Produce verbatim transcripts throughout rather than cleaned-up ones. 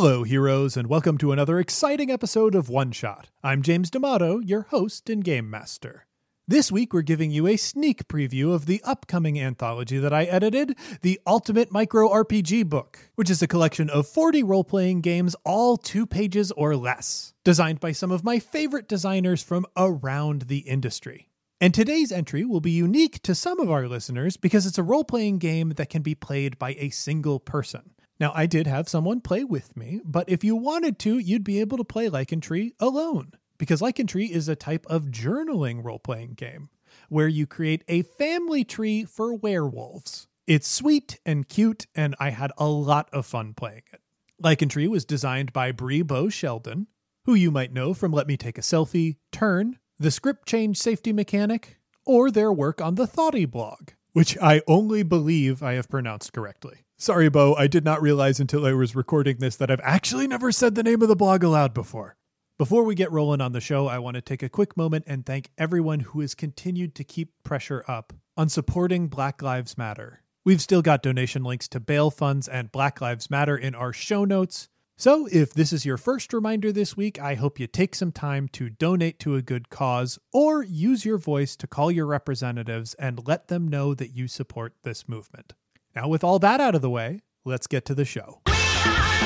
Hello, heroes, and welcome to another exciting episode of One Shot. I'm James D'Amato, your host and game master. This week, we're giving you a sneak preview of the upcoming anthology that I edited, The Ultimate Micro R P G Book, which is a collection of forty role-playing games, all two pages or less, designed by some of my favorite designers from around the industry. And today's entry will be unique to some of our listeners because it's a role-playing game that can be played by a single person. Now, I did have someone play with me, but if you wanted to, you'd be able to play Lycantree alone, because Lycantree is a type of journaling role-playing game where you create a family tree for werewolves. It's sweet and cute, and I had a lot of fun playing it. Lycantree was designed by Bree Beaudreau Sheldon, who you might know from Let Me Take a Selfie, Turn, the script change safety mechanic, or their work on the Thoughty blog, which I only believe I have pronounced correctly. Sorry, Bo, I did not realize until I was recording this that I've actually never said the name of the blog aloud before. Before we get rolling on the show, I want to take a quick moment and thank everyone who has continued to keep pressure up on supporting Black Lives Matter. We've still got donation links to bail funds and Black Lives Matter in our show notes. So if this is your first reminder this week, I hope you take some time to donate to a good cause or use your voice to call your representatives and let them know that you support this movement. Now, with all that out of the way, let's get to the show. We are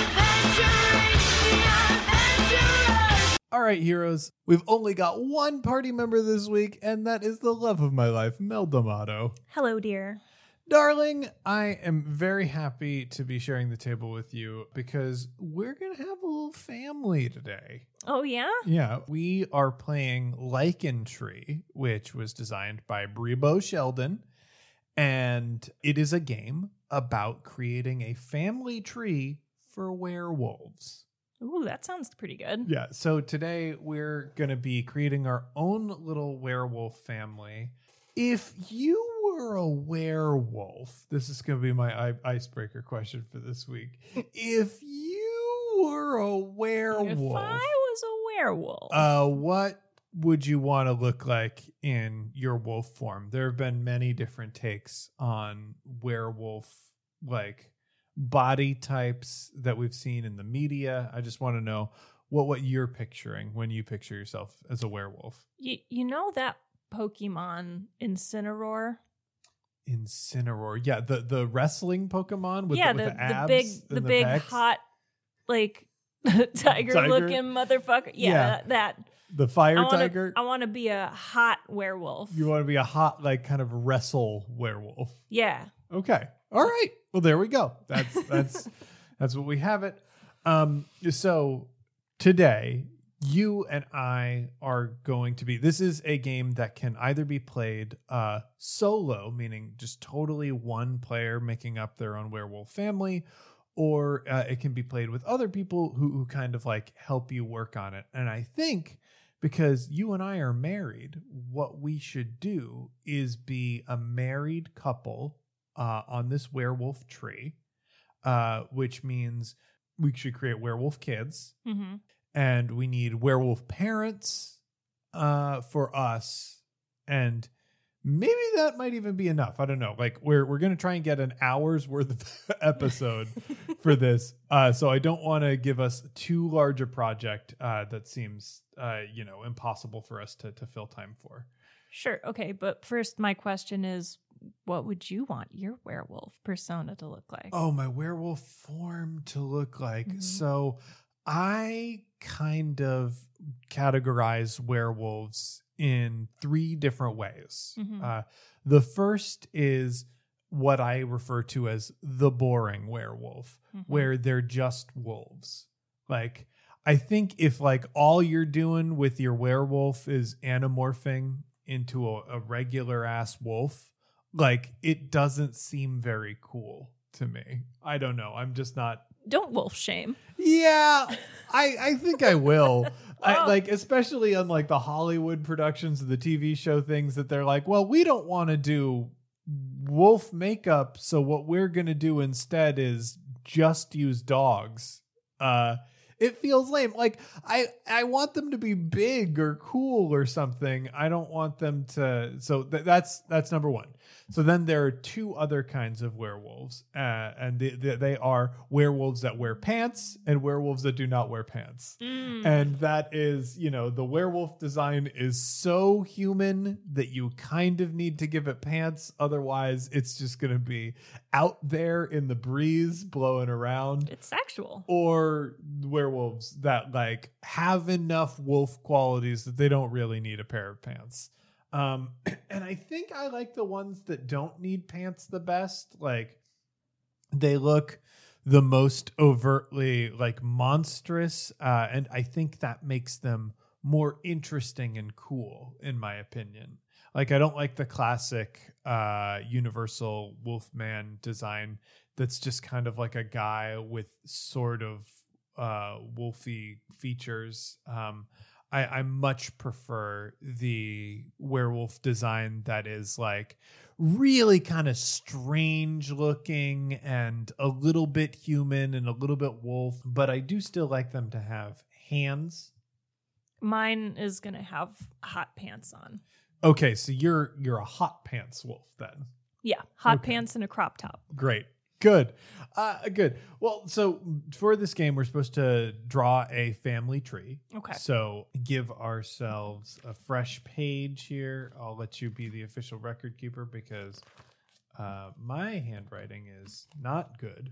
adventurers! We are adventurers! All right, heroes, we've only got one party member this week, and that is the love of my life, Mel D'Amato. Hello, dear. Darling, I am very happy to be sharing the table with you because we're going to have a little family today. Oh, yeah? Yeah. We are playing Lycantree, which was designed by Bree Beaudreau Sheldon. And it is a game about creating a family tree for werewolves. Ooh, that sounds pretty good. Yeah. So today we're going to be creating our own little werewolf family. If you were a werewolf, this is going to be my icebreaker question for this week. If you were a werewolf. If I was a werewolf. Uh, what? Would you want to look like in your wolf form? There have been many different takes on werewolf like body types that we've seen in the media. I just want to know what what you're picturing when you picture yourself as a werewolf. You, you know that Pokemon Incineroar? Incineroar. Yeah, the, the wrestling Pokemon with, yeah, the, the, with the, the abs big, the, the big pecs. Hot like tiger, tiger looking motherfucker. Yeah, yeah. That, that. The fire I wanna, tiger? I want to be a hot werewolf. You want to be a hot, like, kind of wrestle werewolf? Yeah. Okay. All right. Well, there we go. That's that's that's what we have it. Um, so today, you and I are going to be... This is a game that can either be played uh, solo, meaning just totally one player making up their own werewolf family, or uh, it can be played with other people who, who kind of, like, help you work on it. And I think... because you and I are married, what we should do is be a married couple uh, on this werewolf tree, uh, which means we should create werewolf kids. Mm-hmm. And we need werewolf parents uh, for us. And maybe that might even be enough. I don't know. Like we're we're going to try and get an hour's worth of episode for this. Uh, so I don't want to give us too large a project uh, that seems, uh, you know, impossible for us to, to fill time for. Sure. Okay. But first, my question is, what would you want your werewolf persona to look like? Oh, my werewolf form to look like. Mm-hmm. So I kind of categorize werewolves in three different ways. Mm-hmm. Uh, the first is what I refer to as the boring werewolf, mm-hmm. where they're just wolves. Like, I think if like all you're doing with your werewolf is anamorphing into a, a regular ass wolf, like it doesn't seem very cool to me. I don't know. I'm just not. Don't wolf shame. Yeah, I I think I will. I, like, especially on like the Hollywood productions of the T V show things that they're like, well, we don't want to do wolf makeup. So what we're going to do instead is just use dogs. Uh, It feels lame. Like I, I want them to be big or cool or something. I don't want them to. So th- that's that's number one. So then there are two other kinds of werewolves, uh, and the, the, they are werewolves that wear pants and werewolves that do not wear pants. Mm. And that is, you know, the werewolf design is so human that you kind of need to give it pants. Otherwise, it's just going to be out there in the breeze blowing around. It's sexual. Or werewolves that like have enough wolf qualities that they don't really need a pair of pants. Um, and I think I like the ones that don't need pants the best. Like they look the most overtly like monstrous. Uh, and I think that makes them more interesting and cool in my opinion. Like I don't like the classic, uh, universal Wolfman design. That's just kind of like a guy with sort of, uh, wolfy features. Um, I, I much prefer the werewolf design that is like really kind of strange looking and a little bit human and a little bit wolf, but I do still like them to have hands. Mine is going to have hot pants on. Okay, so you're you're a hot pants wolf then. Yeah, hot okay. pants and a crop top. Great. Good. Uh, good. Well, so for this game, we're supposed to draw a family tree. Okay. So give ourselves a fresh page here. I'll let you be the official record keeper because uh, my handwriting is not good.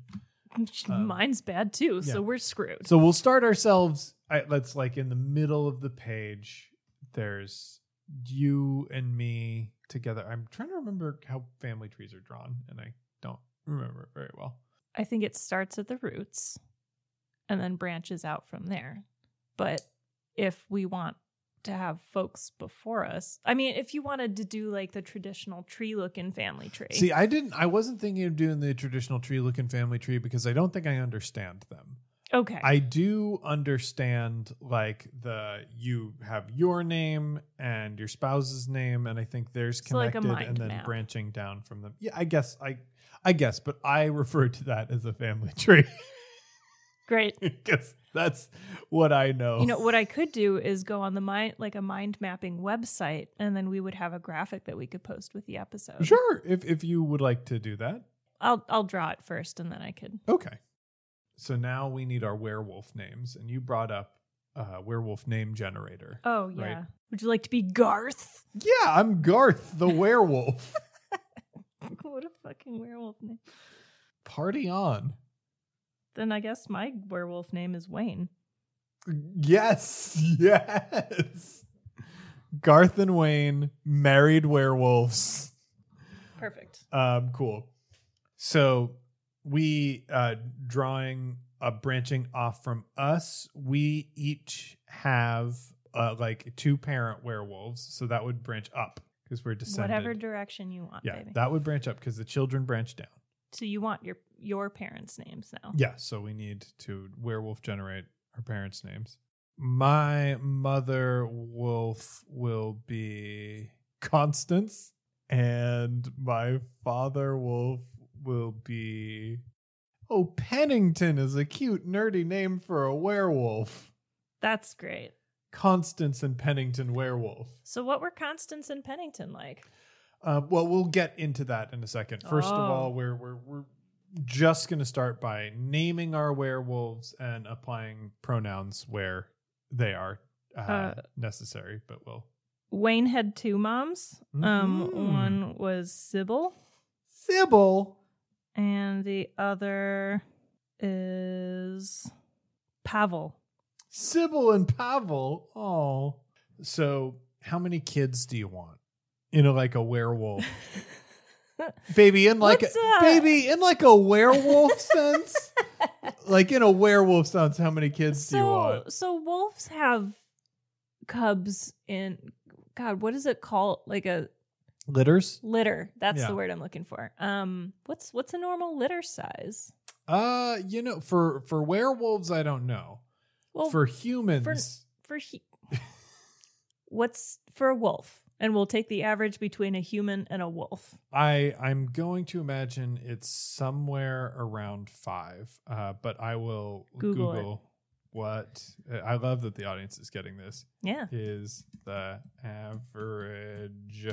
Um, Mine's bad too, yeah. So we're screwed. So we'll start ourselves, I, let's like in the middle of the page, there's you and me together. I'm trying to remember how family trees are drawn and I don't remember it very well. I think it starts at the roots and then branches out from there. But if we want to have folks before us, I mean, if you wanted to do like the traditional tree looking family tree. See, I didn't, I wasn't thinking of doing the traditional tree looking family tree because I don't think I understand them. Okay. I do understand like the, you have your name and your spouse's name and I think theirs connected so like and then map. Branching down from them. Yeah, I guess I, I guess, but I refer to that as a family tree. Great. Because that's what I know. You know, what I could do is go on the mind, like a mind mapping website, and then we would have a graphic that we could post with the episode. Sure. If if you would like to do that. I'll I'll draw it first and then I could. Okay. So now we need our werewolf names. And you brought up uh werewolf name generator. Oh, yeah. Right? Would you like to be Garth? Yeah, I'm Garth the werewolf. What a fucking werewolf name. Party on. Then I guess my werewolf name is Wayne. Yes. Yes. Garth and Wayne, married werewolves. Perfect. Um, cool. So we, uh, drawing, uh, branching off from us, we each have, uh, like two parent werewolves. So that would branch up. Because we're descended. Whatever direction you want, yeah, baby. That would branch up because the children branch down. So you want your your parents' names now. Yeah, so we need to werewolf generate her parents' names. My mother wolf will be Constance, and my father wolf will be... Oh, Pennington is a cute, nerdy name for a werewolf. That's great. Constance and Pennington werewolf. So what were Constance and Pennington like? Uh, well, we'll get into that in a second. First oh. of all, we're we're we're just going to start by naming our werewolves and applying pronouns where they are uh, uh, necessary. But we'll. Wayne had two moms. Mm-hmm. Um, one was Sybil. Sybil. And the other is Pavel. Sybil and Pavel. Oh, so how many kids do you want? You know, like a werewolf, baby. In like What's a up? baby in like a werewolf sense, like in a werewolf sense. How many kids so, do you want? So wolves have cubs in God. What is it called? Like a litters. Litter. That's yeah. the word I'm looking for. Um, what's what's a normal litter size? Uh, you know, for for werewolves, I don't know. Well, for humans, for, for he- what's for a wolf, and we'll take the average between a human and a wolf. I I'm going to imagine it's somewhere around five, uh, but I will Google, Google what I love that the audience is getting this. Yeah. Is the average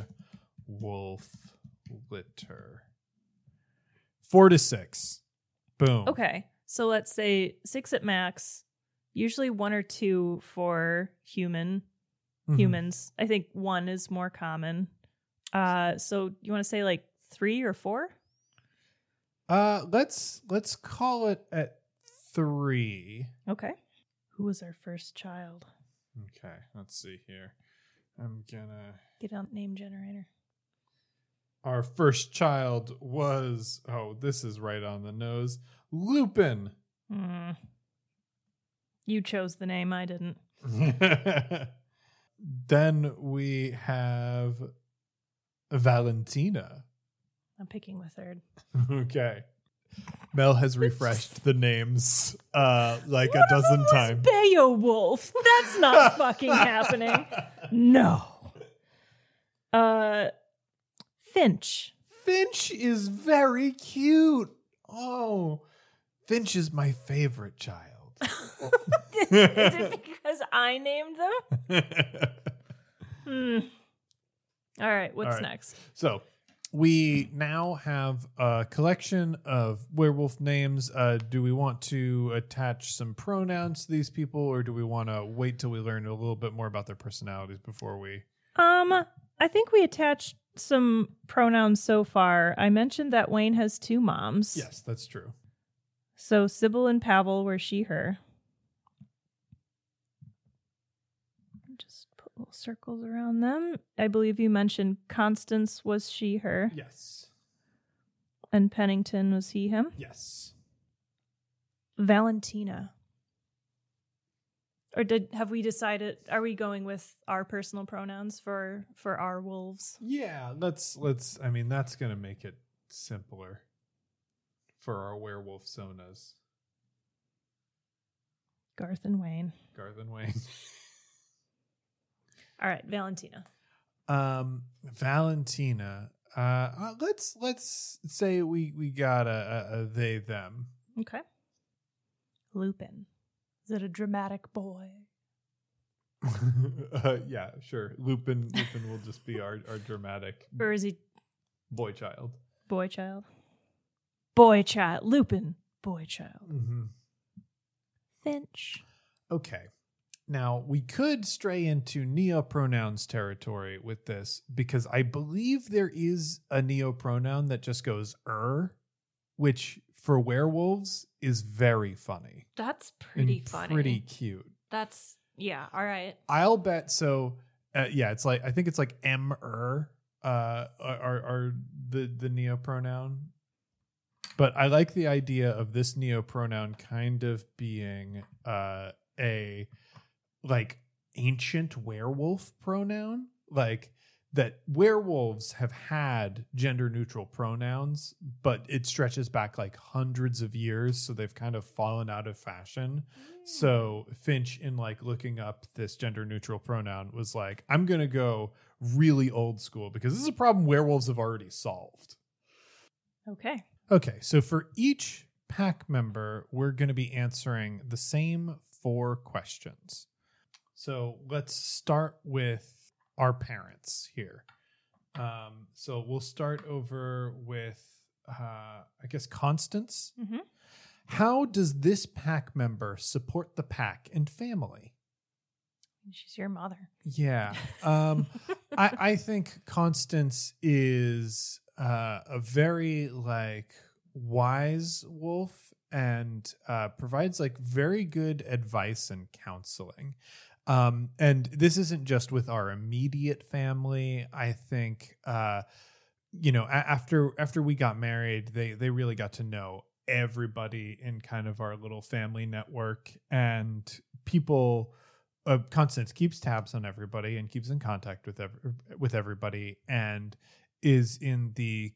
wolf litter. Four to six. Boom. Okay. So let's say six at max, usually one or two for human mm-hmm. humans. I think one is more common. Uh, so you want to say like three or four? Uh, let's let's call it at three. Okay. Who was our first child? Okay, let's see here. I'm gonna get out name generator. Our first child was oh, this is right on the nose. Lupin. Mm. You chose the name, I didn't. Then we have Valentina. I'm picking the third. Okay. Mel has refreshed the names uh, like what a dozen times. Beowulf. That's not fucking happening. No. Uh, Finch. Finch is very cute. Oh, Finch is my favorite child. Is it because I named them? Hmm. All right. What's All right. next? So. We now have a collection of werewolf names. Uh, do we want to attach some pronouns to these people, or do we want to wait till we learn a little bit more about their personalities before we... Um, I think we attached some pronouns so far. I mentioned that Wayne has two moms. Yes, that's true. So Sybil and Pavel were she, her. Little circles around them. I believe you mentioned Constance was she, her. Yes. And Pennington was he, him. Yes. Valentina. Or did have we decided? Are we going with our personal pronouns for for our wolves? Yeah, let's let's. I mean, that's going to make it simpler for our werewolf sonas. Garth and Wayne. Garth and Wayne. All right, Valentina. Um, Valentina. Uh, let's let's say we, we got a, a, a they, them. Okay. Lupin. Is it a dramatic boy? uh, yeah, sure. Lupin Lupin will just be our, our dramatic. Or is he? Boy child. Boy child. Boy child. Lupin. Boy child. Mm-hmm. Finch. Okay. Now, we could stray into neopronouns territory with this, because I believe there is a neopronoun that just goes er, which for werewolves is very funny. That's pretty funny. Pretty cute. That's, yeah, all right. I'll bet so. Uh, yeah, it's like, I think it's like em-er uh, are, are the, the neopronoun. But I like the idea of this neopronoun kind of being uh, a... like ancient werewolf pronoun, like that werewolves have had gender neutral pronouns, but it stretches back like hundreds of years. So they've kind of fallen out of fashion. Mm. So Finch, in like looking up this gender neutral pronoun, was like, I'm going to go really old school because this is a problem werewolves have already solved. Okay. Okay. So for each pack member, we're going to be answering the same four questions. So let's start with our parents here. Um, so we'll start over with, uh, I guess, Constance. Mm-hmm. How does this pack member support the pack and family? She's your mother. Yeah. Um, I, I think Constance is uh, a very, like, wise wolf and uh, provides, like, very good advice and counseling. Um, and this isn't just with our immediate family. I think, uh, you know, a- after after we got married, they they really got to know everybody in kind of our little family network. And people, uh, Constance keeps tabs on everybody and keeps in contact with ev- with everybody and is in the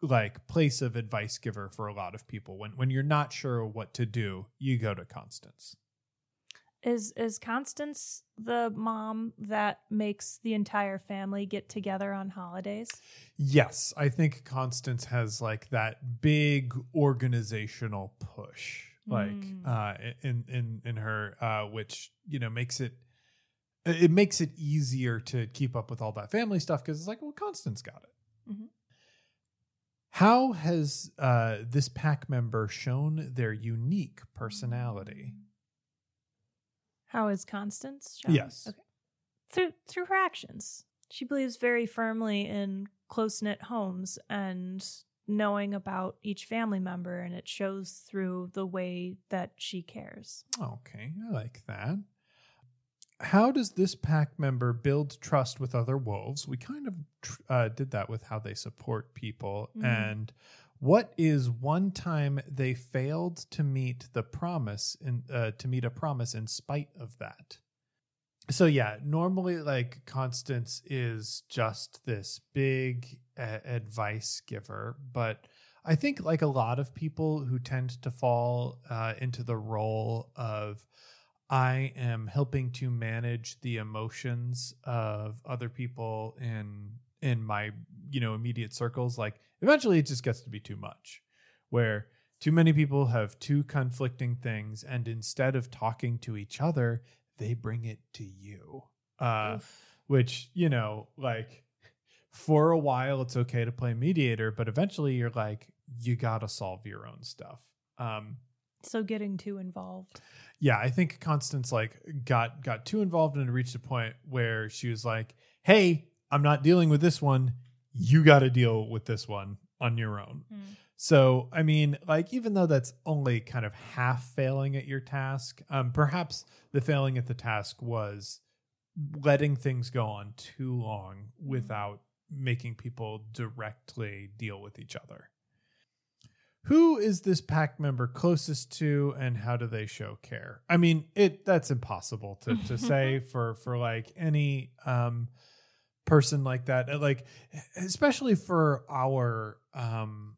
like place of advice giver for a lot of people. When when you're not sure what to do, you go to Constance. Is is Constance the mom that makes the entire family get together on holidays? Yes, I think Constance has like that big organizational push. like mm. uh, in in in her, uh, which you know makes it it makes it easier to keep up with all that family stuff because it's like, well, Constance got it. Mm-hmm. How has uh, this pack member shown their unique personality? How is Constance shown? Yes. Okay. Through through her actions. She believes very firmly in close-knit homes and knowing about each family member, and it shows through the way that she cares. Okay, I like that. How does this pack member build trust with other wolves? We kind of uh, did that with how they support people. Mm-hmm. And what is one time they failed to meet the promise in, uh, to meet a promise in spite of that? So yeah, normally like Constance is just this big uh, advice giver, but I think like a lot of people who tend to fall uh, into the role of, I am helping to manage the emotions of other people in in my, you know, immediate circles. Like eventually it just gets to be too much, where too many people have two conflicting things, and instead of talking to each other, they bring it to you. Uh, which, you know, like for a while it's okay to play mediator, but eventually you're like, you gotta solve your own stuff. Um, So getting too involved. Yeah, I think Constance like got got too involved and reached a point where she was like, hey, I'm not dealing with this one. You got to deal with this one on your own. Mm. So, I mean, like, even though that's only kind of half failing at your task, um, perhaps the failing at the task was letting things go on too long without making people directly deal with each other. Who is this pack member closest to, and how do they show care? I mean, it that's impossible to, to say for, for like any um, person like that, like especially for our, um,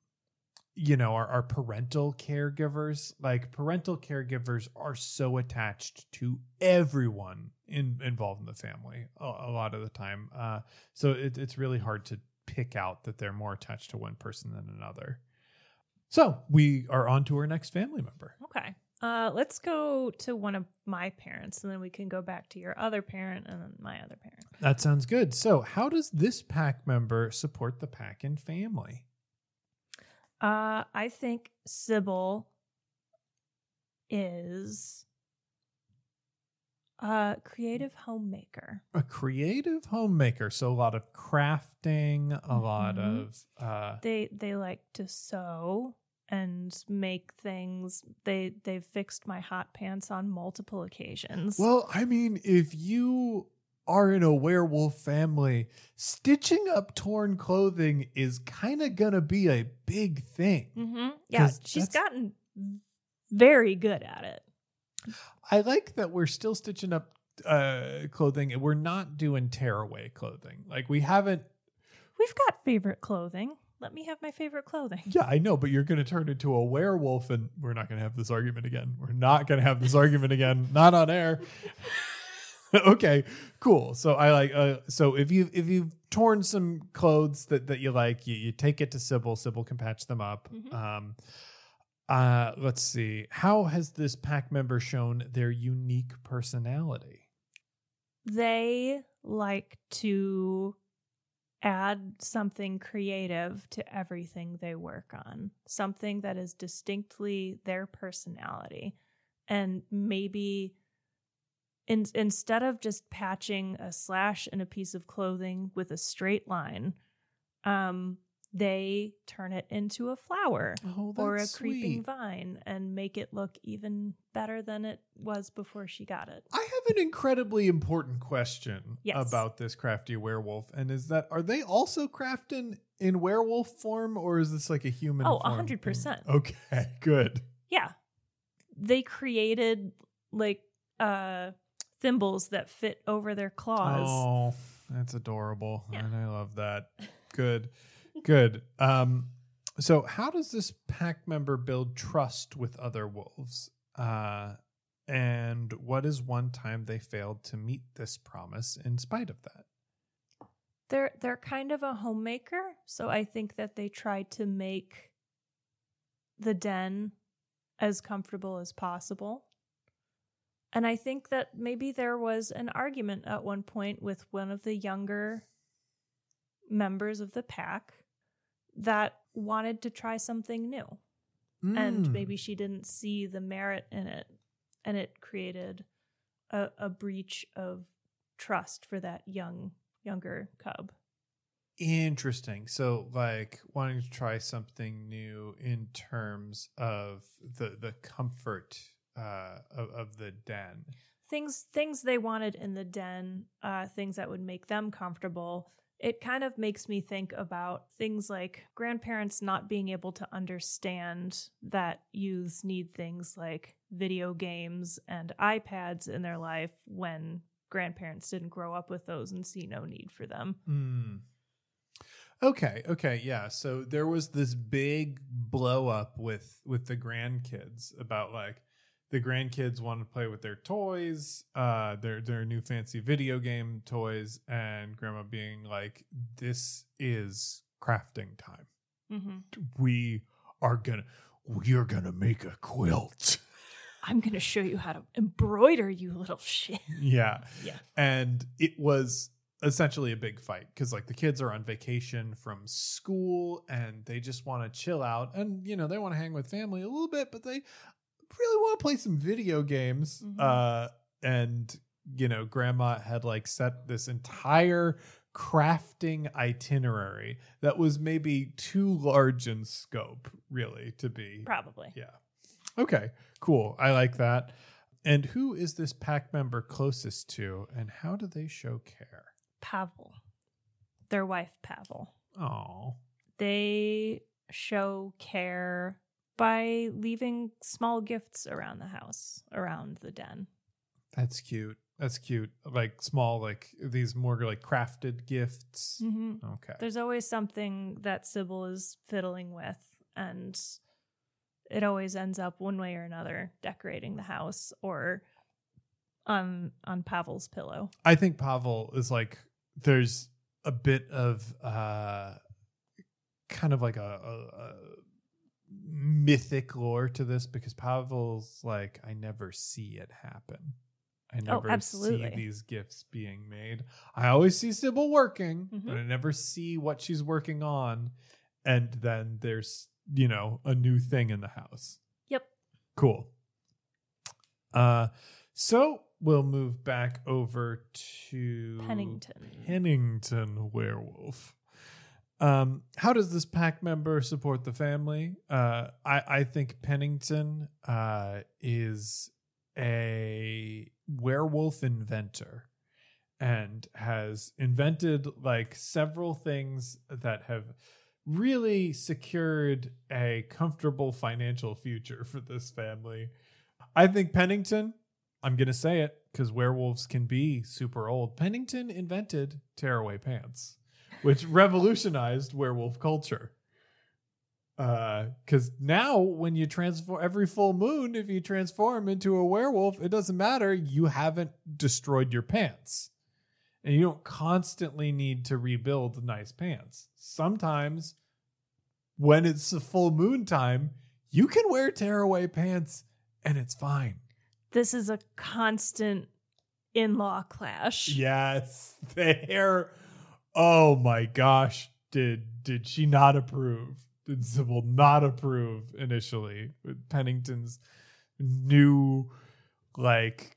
you know, our, our parental caregivers. Like parental caregivers are so attached to everyone in, involved in the family a, a lot of the time. Uh, so it, it's really hard to pick out that they're more attached to one person than another. So we are on to our next family member. Okay. Uh, let's go to one of my parents, and then we can go back to your other parent and then my other parent. That sounds good. So how does this pack member support the pack and family? Uh, I think Sybil is a creative homemaker. A creative homemaker. So a lot of crafting, a lot mm-hmm. of... Uh, they they like to sew and make things. They they've fixed my hot pants on multiple occasions. Well, I mean, if you are in a werewolf family, stitching up torn clothing is kind of gonna be a big thing. Mm-hmm. Yeah, she's gotten very good at it. I like that we're still stitching up uh, clothing, and we're not doing tearaway clothing. Like we haven't. We've got favorite clothing. Let me have my favorite clothing. Yeah, I know, but you're going to turn into a werewolf, and we're not going to have this argument again. We're not going to have this argument again. Not on air. Okay, cool. So I like. Uh, so if you if you've torn some clothes that, that you like, you, you take it to Sybil. Sybil can patch them up. Mm-hmm. Um, uh, let's see. How has this pack member shown their unique personality? They like to add something creative to everything they work on, something that is distinctly their personality. And maybe in, instead of just patching a slash in a piece of clothing with a straight line, um, they turn it into a flower oh, or a creeping sweet. vine and make it look even better than it was before she got it. I an incredibly important question yes. about this crafty werewolf, and is that, are they also crafting in werewolf form, or is this like a human oh form one hundred percent thing? Okay, good. Yeah, they created like uh thimbles that fit over their claws. Oh, that's adorable. Yeah. And I love that. Good. Good. Um so how does this pack member build trust with other wolves? uh And what is one time they failed to meet this promise in spite of that? They're they're kind of a homemaker, so I think that they tried to make the den as comfortable as possible. And I think that maybe there was an argument at one point with one of the younger members of the pack that wanted to try something new. Mm. And maybe she didn't see the merit in it. And it created a, a breach of trust for that young, younger cub. Interesting. So, like, wanting to try something new in terms of the the comfort uh, of, of the den. Things things they wanted in the den, uh, things that would make them comfortable. It kind of makes me think about things like grandparents not being able to understand that youths need things like video games and iPads in their life when grandparents didn't grow up with those and see no need for them. Mm. Okay. Okay. Yeah. So there was this big blow up with, with the grandkids about like the grandkids want to play with their toys, uh, their, their new fancy video game toys, and grandma being like, this is crafting time. Mm-hmm. We are gonna, you're gonna make a quilt. I'm going to show you how to embroider, you little shit. Yeah. Yeah. And it was essentially a big fight because, like, the kids are on vacation from school and they just want to chill out. And, you know, they want to hang with family a little bit, but they really want to play some video games. Mm-hmm. Uh, and, you know, grandma had, like, set this entire crafting itinerary that was maybe too large in scope, really, to be. Probably. Yeah. Okay, cool. I like that. And who is this pack member closest to, and how do they show care? Pavel. Their wife, Pavel. Oh. They show care by leaving small gifts around the house, around the den. That's cute. That's cute. Like small, like these more like crafted gifts. Mm-hmm. Okay. There's always something that Sybil is fiddling with, and it always ends up one way or another decorating the house or on on Pavel's pillow. I think Pavel is like, there's a bit of uh, kind of like a, a, a mythic lore to this because Pavel's like, I never see it happen. I never oh, see these gifts being made. I always see Sybil working, mm-hmm. but I never see what she's working on. And then there's, you know, a new thing in the house. Yep. Cool. Uh, so we'll move back over to Pennington. Pennington Werewolf. Um, how does this pack member support the family? Uh, I, I think Pennington uh, is a werewolf inventor and has invented like several things that have really secured a comfortable financial future for this family. I think Pennington, I'm going to say it because werewolves can be super old. Pennington invented tearaway pants, which revolutionized werewolf culture. Uh, because now when you transform every full moon, if you transform into a werewolf, it doesn't matter. You haven't destroyed your pants. And you don't constantly need to rebuild nice pants. Sometimes when it's a full moon time, you can wear tearaway pants and it's fine. This is a constant in-law clash. Yes. There. Oh my gosh. Did, did she not approve? Did Sybil not approve initially with Pennington's new, like,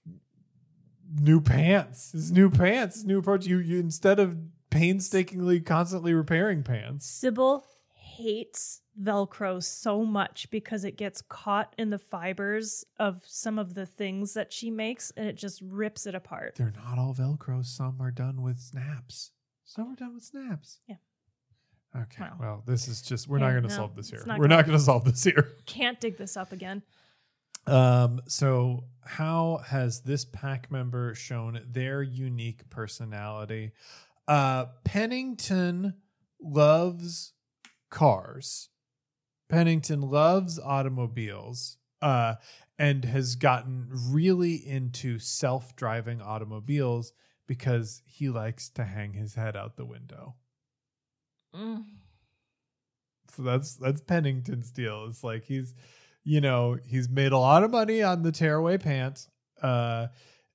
new pants, his new pants, new approach. You, you instead of painstakingly constantly repairing pants. Sybil hates Velcro so much because it gets caught in the fibers of some of the things that she makes and it just rips it apart. They're not all Velcro. Some are done with snaps. Some are done with snaps. Yeah. Okay. Well, well this is just, we're yeah, not going to no, solve this here. Not we're gonna, not going to solve this here. Can't dig this up again. Um, so how has this pack member shown their unique personality? Uh, Pennington loves cars. Pennington loves automobiles, uh, and has gotten really into self-driving automobiles because he likes to hang his head out the window. Mm. So that's, that's Pennington's deal. It's like he's, you know, he's made a lot of money on the tearaway pants, uh,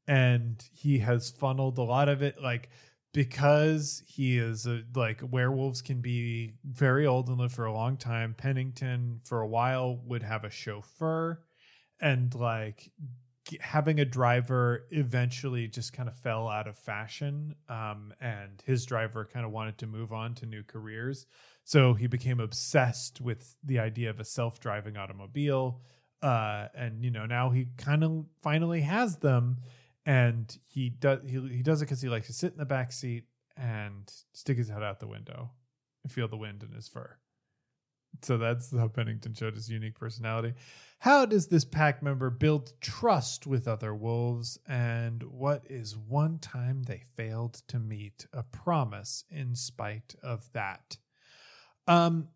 and he has funneled a lot of it, like, because he is a, like, werewolves can be very old and live for a long time. Pennington for a while would have a chauffeur, and like having a driver eventually just kind of fell out of fashion. Um, and his driver kind of wanted to move on to new careers. So he became obsessed with the idea of a self-driving automobile. Uh, and, you know, now he kind of finally has them. And he does he, he does it because he likes to sit in the back seat and stick his head out the window and feel the wind in his fur. So that's how Pennington showed his unique personality. How does this pack member build trust with other wolves? And what is one time they failed to meet a promise in spite of that? Um,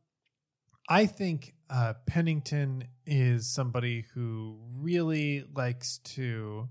I think uh, Pennington is somebody who really likes to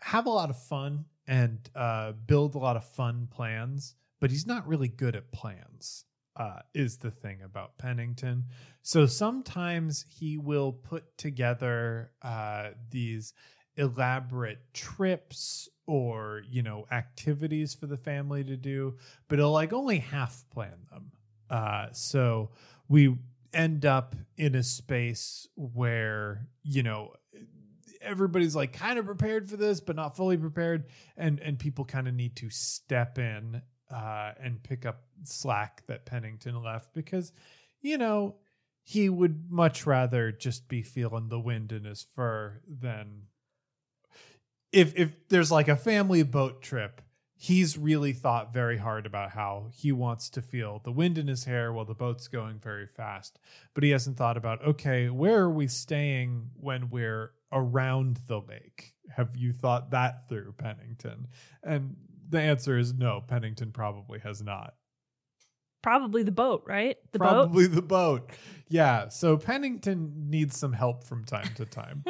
have a lot of fun and uh, build a lot of fun plans, but he's not really good at plans, uh, is the thing about Pennington. So sometimes he will put together uh, these elaborate trips or, you know, activities for the family to do, but he'll like only half plan them. Uh, so we end up in a space where, you know, everybody's like kind of prepared for this, but not fully prepared. And, and people kind of need to step in uh, and pick up slack that Pennington left, because, you know, he would much rather just be feeling the wind in his fur than if, if there's like a family boat trip, he's really thought very hard about how he wants to feel the wind in his hair while the boat's going very fast, but he hasn't thought about, okay, where are we staying when we're around the lake? Have you thought that through, Pennington? And the answer is no, Pennington probably has not. Probably the boat, right? The probably boat? the boat. Yeah. So Pennington needs some help from time to time.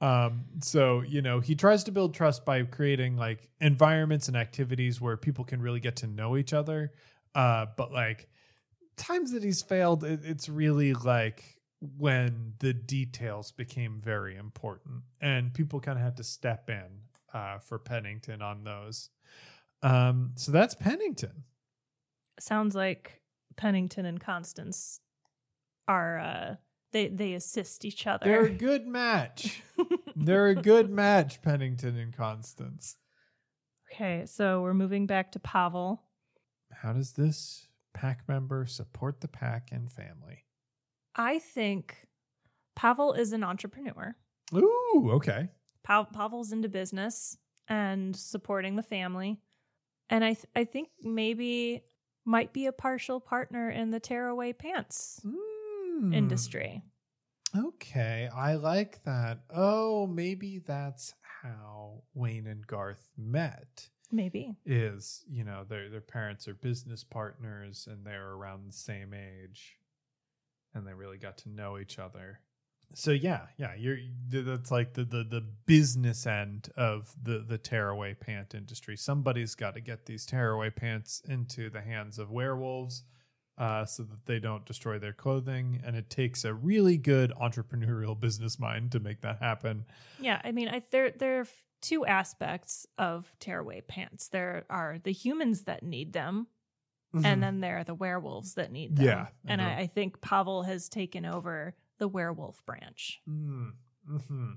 um, so, you know, he tries to build trust by creating like environments and activities where people can really get to know each other. Uh, but like times that he's failed, it, it's really like when the details became very important and people kind of had to step in uh, for Pennington on those. Um, so that's Pennington. Sounds like Pennington and Constance are, uh, they, they assist each other. They're a good match. They're a good match, Pennington and Constance. Okay, so we're moving back to Pavel. How does this pack member support the pack and family? I think Pavel is an entrepreneur. Ooh, okay. Pa- Pavel's into business and supporting the family. And I th- I think maybe might be a partial partner in the tearaway pants mm. industry. Okay, I like that. Oh, maybe that's how Wayne and Garth met. Maybe. Is, you know, their their parents are business partners and they're around the same age. And they really got to know each other. So yeah, yeah, you're that's like the the, the business end of the, the tearaway pant industry. Somebody's got to get these tearaway pants into the hands of werewolves uh, so that they don't destroy their clothing. And it takes a really good entrepreneurial business mind to make that happen. Yeah, I mean, I, there there are two aspects of tearaway pants. There are the humans that need them. Mm-hmm. And then there are the werewolves that need them. Yeah, and I, I think Pavel has taken over the werewolf branch. Mm-hmm.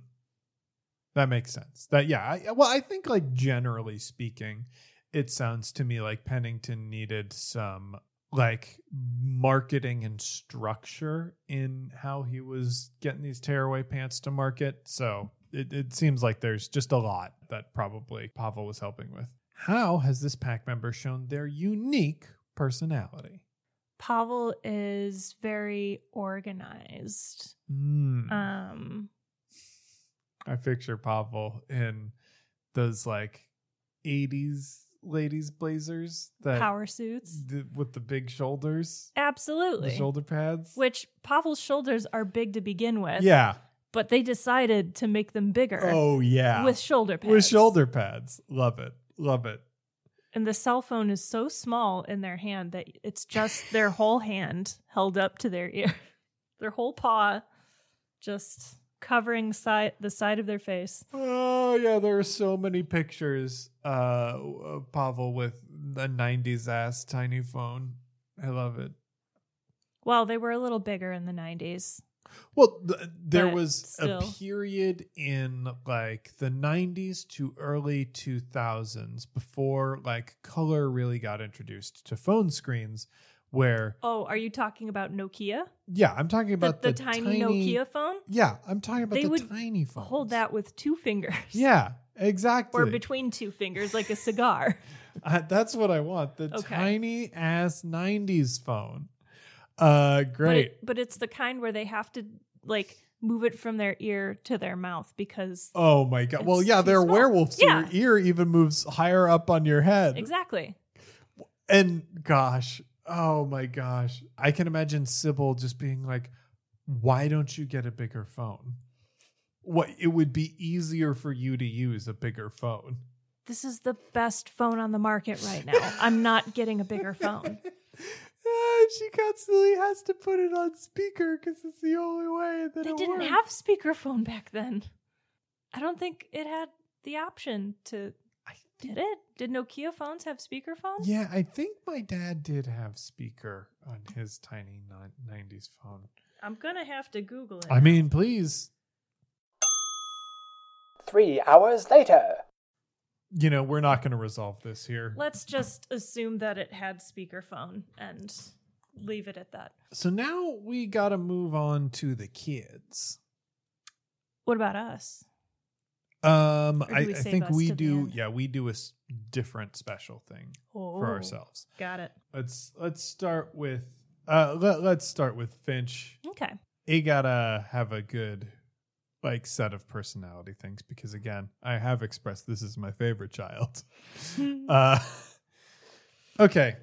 That makes sense. That yeah. I, well, I think like generally speaking, it sounds to me like Pennington needed some like marketing and structure in how he was getting these tearaway pants to market. So it, it seems like there's just a lot that probably Pavel was helping with. How has this pack member shown their unique personality? Pavel is very organized. Mm. Um, I picture Pavel in those like eighties ladies' blazers, that power suits th- with the big shoulders. Absolutely, the shoulder pads. Which Pavel's shoulders are big to begin with. Yeah, but they decided to make them bigger. Oh yeah, with shoulder pads. With shoulder pads, love it. Love it. And the cell phone is so small in their hand that it's just their whole hand held up to their ear, their whole paw just covering side the side of their face. Oh yeah, there are so many pictures uh of Pavel with the nineties ass tiny phone. I love it. Well, they were a little bigger in the nineties. Well, th- there but was still. a period in like the nineties to early two thousands before like color really got introduced to phone screens where... Oh, are you talking about Nokia? Yeah, I'm talking about the, the, the tiny, tiny Nokia phone? Yeah, I'm talking about they the would tiny phone. Hold that with two fingers. Yeah, exactly. Or between two fingers like a cigar. uh, that's what I want. The okay. tiny ass nineties phone. Uh, great. But, it, but it's the kind where they have to like move it from their ear to their mouth because. Oh my God. Well, yeah, they're small. werewolves. So yeah. Your ear even moves higher up on your head. Exactly. And gosh, oh my gosh. I can imagine Sybil just being like, why don't you get a bigger phone? What it would be easier for you to use a bigger phone. This is the best phone on the market right now. I'm not getting a bigger phone. Uh, she constantly has to put it on speaker because it's the only way that they it didn't works. Have speakerphone back then. I don't think it had the option to. I did it. Did Nokia phones have speakerphones? Yeah, I think my dad did have speaker on his tiny nineties phone. I'm gonna have to Google it. I mean, please. Three hours later. You know, we're not going to resolve this here. Let's just assume that it had speakerphone and leave it at that. So now we got to move on to the kids. What about us? Um, I, I think we do. Yeah, we do a s- different special thing oh, for ourselves. Got it. Let's let's start with uh, let, let's start with Finch. Okay. He gotta have a good. Like set of personality things because again I have expressed this is my favorite child. uh, okay,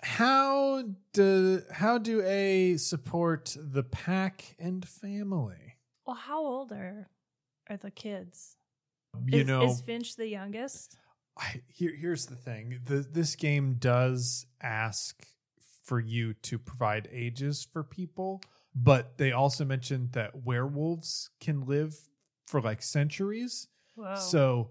how do how do A support the pack and family? Well, how old are are the kids? You is, know, is Finch the youngest? I, here, here's the thing: the, this game does ask for you to provide ages for people. But they also mentioned that werewolves can live for like centuries. Whoa. So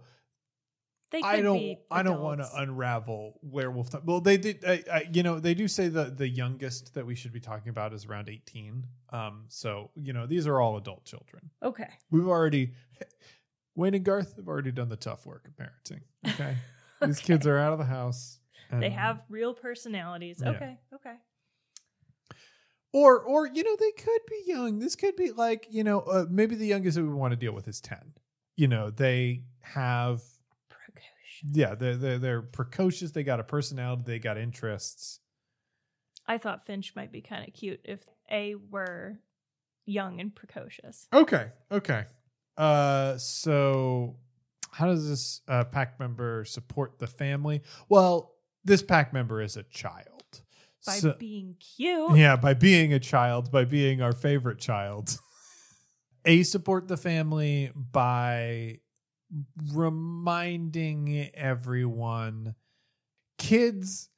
they could I don't, be I don't want to unravel werewolf time. Well, they did, I, I, you know, they do say the the youngest that we should be talking about is around eighteen. Um, so you know, these are all adult children. Okay, we've already Wayne and Garth have already done the tough work of parenting. Okay, okay. These kids are out of the house. They have real personalities. Yeah. Okay, okay. Or, or you know, they could be young. This could be like, you know, uh, maybe the youngest that we want to deal with is ten. You know, they have... Precocious. Yeah, they're, they're, they're precocious. They got a personality. They got interests. I thought Finch might be kind of cute if A were young and precocious. Okay, okay. Uh, so how does this uh, pack member support the family? Well, this pack member is a child. By so, being cute. Yeah, by being a child, by being our favorite child. A, support the family by reminding everyone kids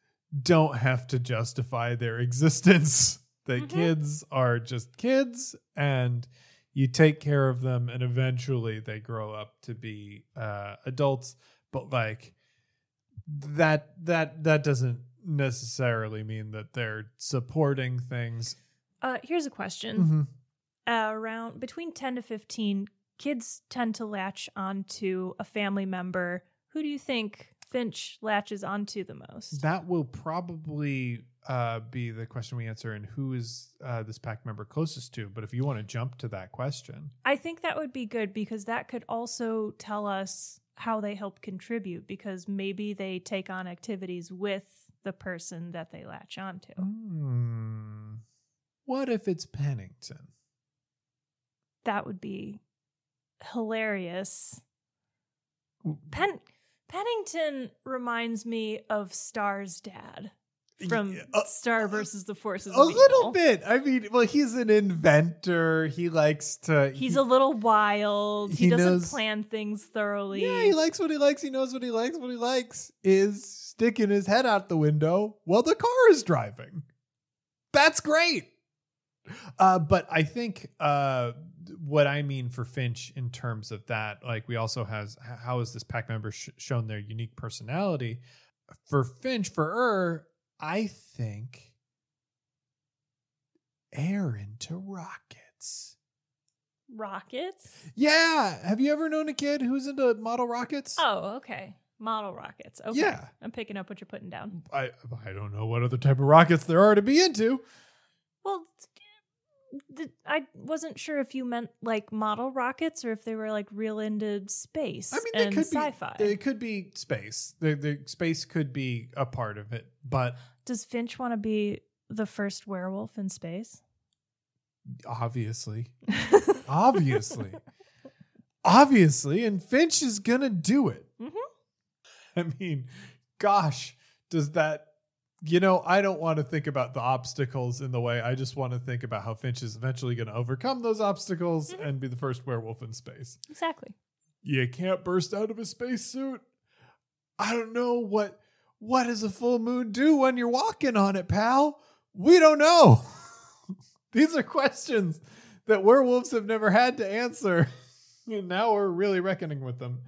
don't have to justify their existence. That mm-hmm. kids are just kids and you take care of them and eventually they grow up to be uh, adults. But like that, that, that doesn't necessarily mean that they're supporting things. Uh, here's a question. Mm-hmm. Uh, around between ten to fifteen, kids tend to latch onto a family member. Who do you think Finch latches onto the most? That will probably uh, be the question we answer and who is uh, this pack member closest to. But if you want to jump to that question. I think that would be good because that could also tell us how they help contribute because maybe they take on activities with the person that they latch onto. Mm. What if it's Pennington? That would be hilarious. Pen- Pennington reminds me of Star's dad from uh, Star versus the Forces of Evil. A little bit. I mean, well, he's an inventor. He likes to... He's he, a little wild. He, he doesn't knows, plan things thoroughly. Yeah, he likes what he likes. He knows what he likes. What he likes is... sticking his head out the window while the car is driving. That's great. Uh, but I think uh, what I mean for Finch in terms of that, like we also has how has this pack member sh- shown their unique personality? For Finch, for her, I think Aaron to rockets. Rockets? Yeah. Have you ever known a kid who's into model rockets? Oh, okay. Model rockets. Okay. Yeah. I'm picking up what you're putting down. I I don't know what other type of rockets there are to be into. Well, I wasn't sure if you meant like model rockets or if they were like real into space. I mean, they and could sci-fi. Be, it could be space. The, the space could be a part of it, but does Finch want to be the first werewolf in space? Obviously, obviously, obviously, and Finch is gonna do it. Mm-hmm. I mean, gosh, does that? You know, I don't want to think about the obstacles in the way. I just want to think about how Finch is eventually going to overcome those obstacles mm-hmm. and be the first werewolf in space. Exactly. You can't burst out of a spacesuit. I don't know what what does a full moon do when you're walking on it, pal? We don't know. These are questions that werewolves have never had to answer. And now we're really reckoning with them.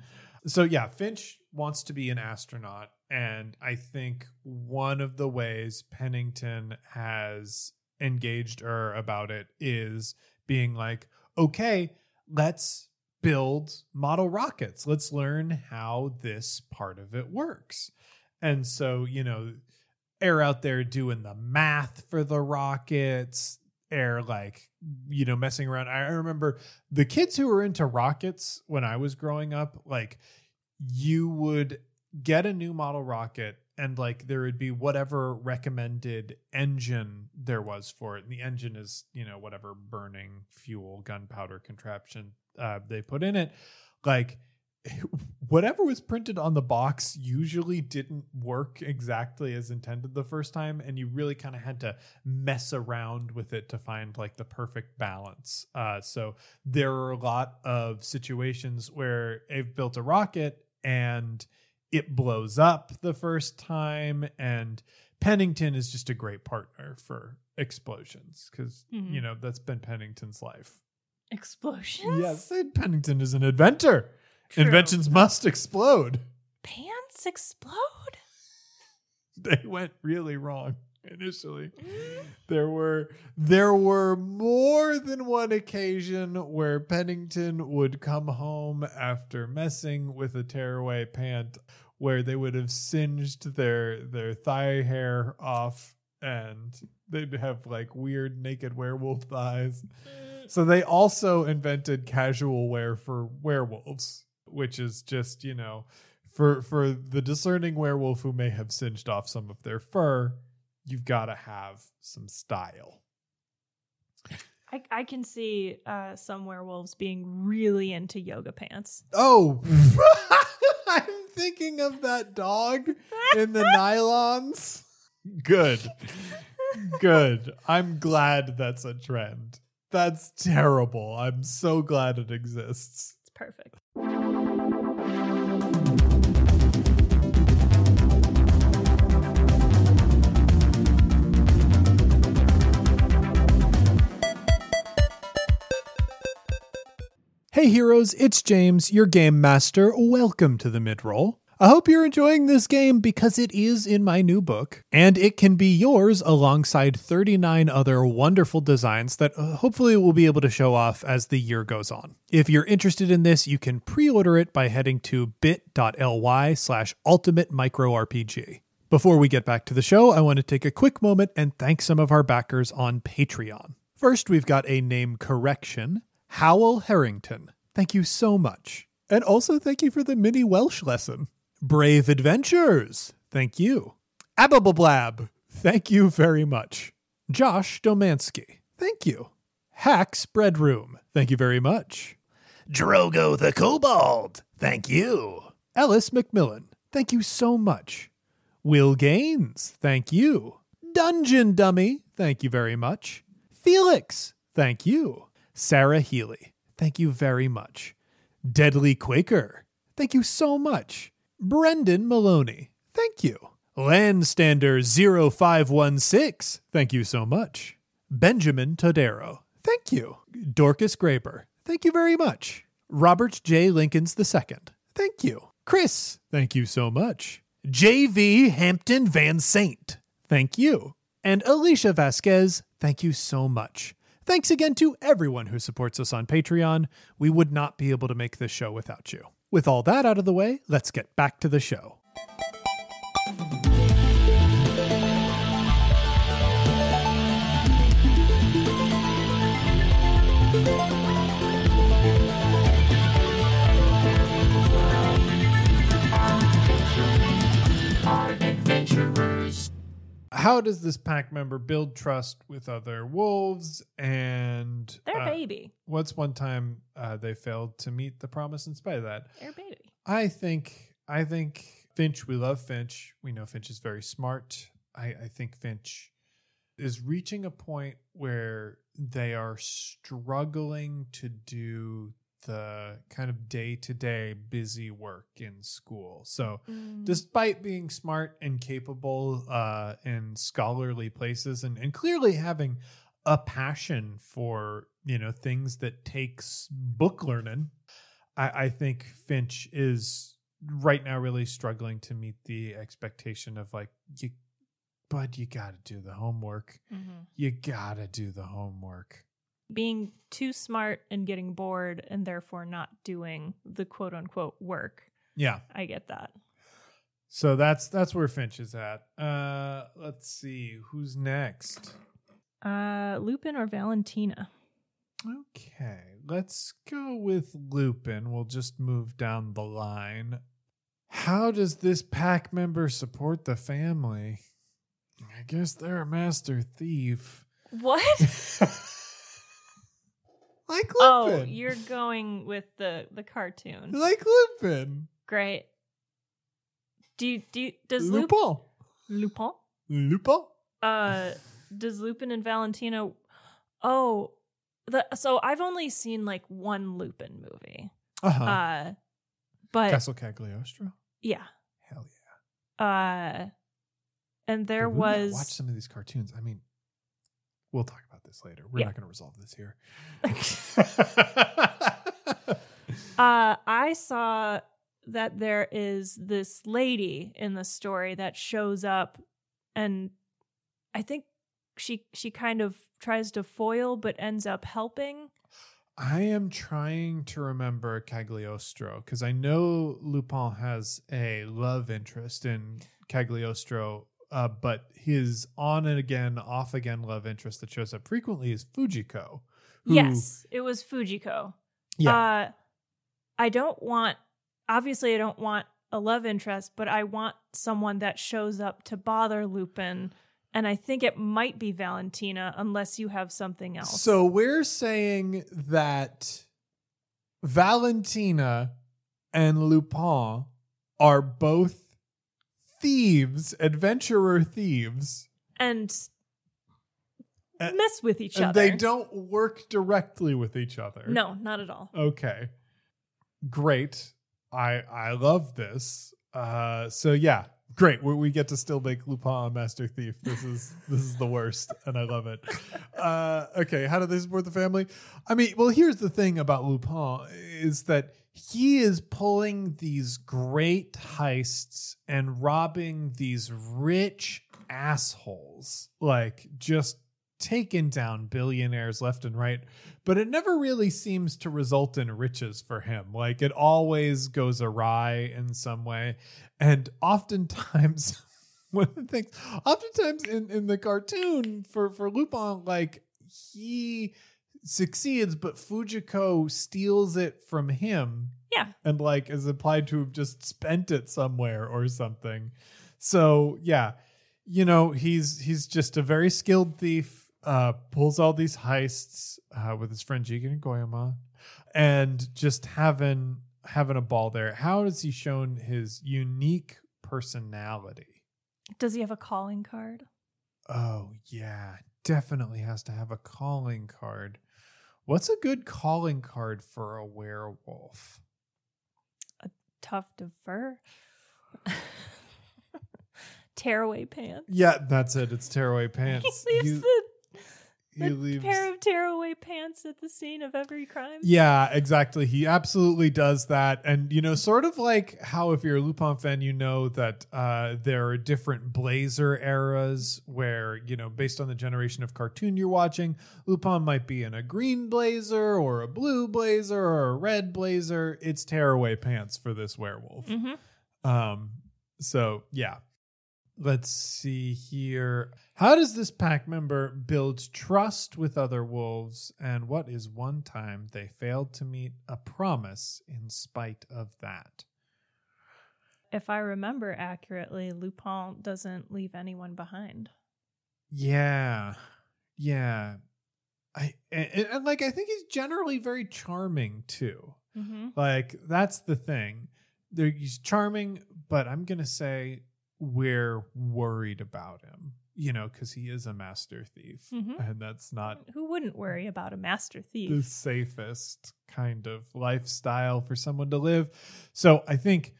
So yeah, Finch wants to be an astronaut. And I think one of the ways Pennington has engaged her about it is being like, okay, let's build model rockets. Let's learn how this part of it works. And so, you know, Air out there doing the math for the rockets, Air like, you know, messing around. I remember the kids who were into rockets when I was growing up, like you would get a new model rocket and like there would be whatever recommended engine there was for it. And the engine is, you know, whatever burning fuel, gunpowder contraption uh, they put in it. Like whatever was printed on the box usually didn't work exactly as intended the first time. And you really kind of had to mess around with it to find like the perfect balance. Uh, so there are a lot of situations where they've built a rocket and it blows up the first time, and Pennington is just a great partner for explosions because, mm-hmm. you know, that's been Pennington's life. Explosions? Yes, Pennington is an inventor. True. Inventions must explode. Pants explode? They went really wrong initially. Mm-hmm. There were there were more than one occasion where Pennington would come home after messing with a tearaway pant where they would have singed their their thigh hair off and they'd have like weird naked werewolf thighs. So they also invented casual wear for werewolves, which is just, you know, for for the discerning werewolf who may have singed off some of their fur. You've got to have some style. I, I can see uh, some werewolves being really into yoga pants. Oh, I'm thinking of that dog in the nylons. Good. Good. I'm glad that's a trend. That's terrible. I'm so glad it exists. It's perfect. Hey heroes, it's James, your game master. Welcome to the mid-roll. I hope you're enjoying this game because it is in my new book, and it can be yours alongside thirty-nine other wonderful designs that hopefully we'll be able to show off as the year goes on. If you're interested in this, you can pre-order it by heading to bit.ly slash ultimate micro RPG. Before we get back to the show, I want to take a quick moment and thank some of our backers on Patreon. First, we've got a name correction. Howell Harrington, thank you so much. And also thank you for the mini Welsh lesson. Brave Adventures, thank you. Ababablab, thank you very much. Josh Domansky, thank you. Hack's Breadroom, thank you very much. Drogo the Kobold, thank you. Ellis McMillan, thank you so much. Will Gaines, thank you. Dungeon Dummy, thank you very much. Felix, thank you. Sarah Healy, thank you very much. Deadly Quaker, thank you so much. Brendan Maloney, thank you. Landstander zero five one six, thank you so much. Benjamin Todaro. Thank you. Dorcas Graber. Thank you very much. Robert J. Lincolns the second. Thank you. Chris. Thank you so much. J V. Hampton Van Saint. Thank you. And Alicia Vasquez. Thank you so much. Thanks again to everyone who supports us on Patreon. We would not be able to make this show without you. With all that out of the way, let's get back to the show. How does this pack member build trust with other wolves and their uh, baby? What's one time uh, they failed to meet the promise in spite of that? Their baby. I think I think Finch, we love Finch. We know Finch is very smart. I, I think Finch is reaching a point where they are struggling to do the kind of day-to-day busy work in school. So mm. despite being smart and capable uh, in scholarly places and, and clearly having a passion for, you know, things that takes book learning, I, I think Finch is right now really struggling to meet the expectation of like, you, bud, you got to do the homework. Mm-hmm. You got to do the homework. Being too smart and getting bored and therefore not doing the quote unquote work. Yeah. I get that. So that's that's where Finch is at. Uh, let's see. Who's next? Uh, Lupin or Valentina? Okay. Let's go with Lupin. We'll just move down the line. How does this pack member support the family? I guess they're a master thief. What? Like Lupin. Oh, you're going with the, the cartoon. Like Lupin. Great. Do you, do you, does Lupin. Lup- Lupin? Lupin? Uh, does Lupin and Valentina... Oh, the, so I've only seen like one Lupin movie. Uh-huh. Uh, but Castle Cagliostro? Yeah. Hell yeah. Uh, and there Dude, was... Watch some of these cartoons. I mean, we'll talk about this later. We're yeah. not going to resolve this here. uh, I saw that there is this lady in the story that shows up, and I think she she kind of tries to foil but ends up helping. I am trying to remember Cagliostro because I know Lupin has a love interest in Cagliostro. Uh, but his on and again, off again love interest that shows up frequently is Fujiko. Who... Yes, it was Fujiko. Yeah. Uh, I don't want, obviously I don't want a love interest, but I want someone that shows up to bother Lupin. And I think it might be Valentina unless you have something else. So we're saying that Valentina and Lupin are both thieves, adventurer thieves, and mess with each and other. They don't work directly with each other. No, not at all. Okay, great. I I love this. Uh, so yeah, great. We, we get to still make Lupin a master thief. This is this is the worst, and I love it. Uh, okay, how do they support the family? I mean, well, here's the thing about Lupin is that he is pulling these great heists and robbing these rich assholes, like just taking down billionaires left and right. But it never really seems to result in riches for him. Like it always goes awry in some way. And oftentimes, one of the things, oftentimes in, in the cartoon for, for Lupin, like he... succeeds, but Fujiko steals it from him. Yeah. And like is implied to have just spent it somewhere or something. So yeah, you know, he's he's just a very skilled thief, uh, pulls all these heists uh, with his friend Jigen and Goyama and just having having a ball there. How has he shown his unique personality? Does he have a calling card? Oh yeah, definitely has to have a calling card. What's a good calling card for a werewolf? A tuft of fur? Tearaway pants? Yeah, that's it. It's tearaway pants. He leaves you, the he leaves a pair of tearaway pants at the scene of every crime. Yeah, exactly. He absolutely does that. And, you know, sort of like how if you're a Lupin fan, you know that uh, there are different Blazer eras where, you know, based on the generation of cartoon you're watching, Lupin might be in a green blazer or a blue blazer or a red blazer. It's tearaway pants for this werewolf. Mm-hmm. Um, so, yeah. Let's see here. How does this pack member build trust with other wolves? And what is one time they failed to meet a promise in spite of that? If I remember accurately, Lupin doesn't leave anyone behind. Yeah. Yeah. I and, and like, I think he's generally very charming too. Mm-hmm. Like, that's the thing. There, he's charming, but I'm going to say we're worried about him, you know, because he is a master thief. Mm-hmm. And that's not... Who wouldn't worry about a master thief? The safest kind of lifestyle for someone to live. So I think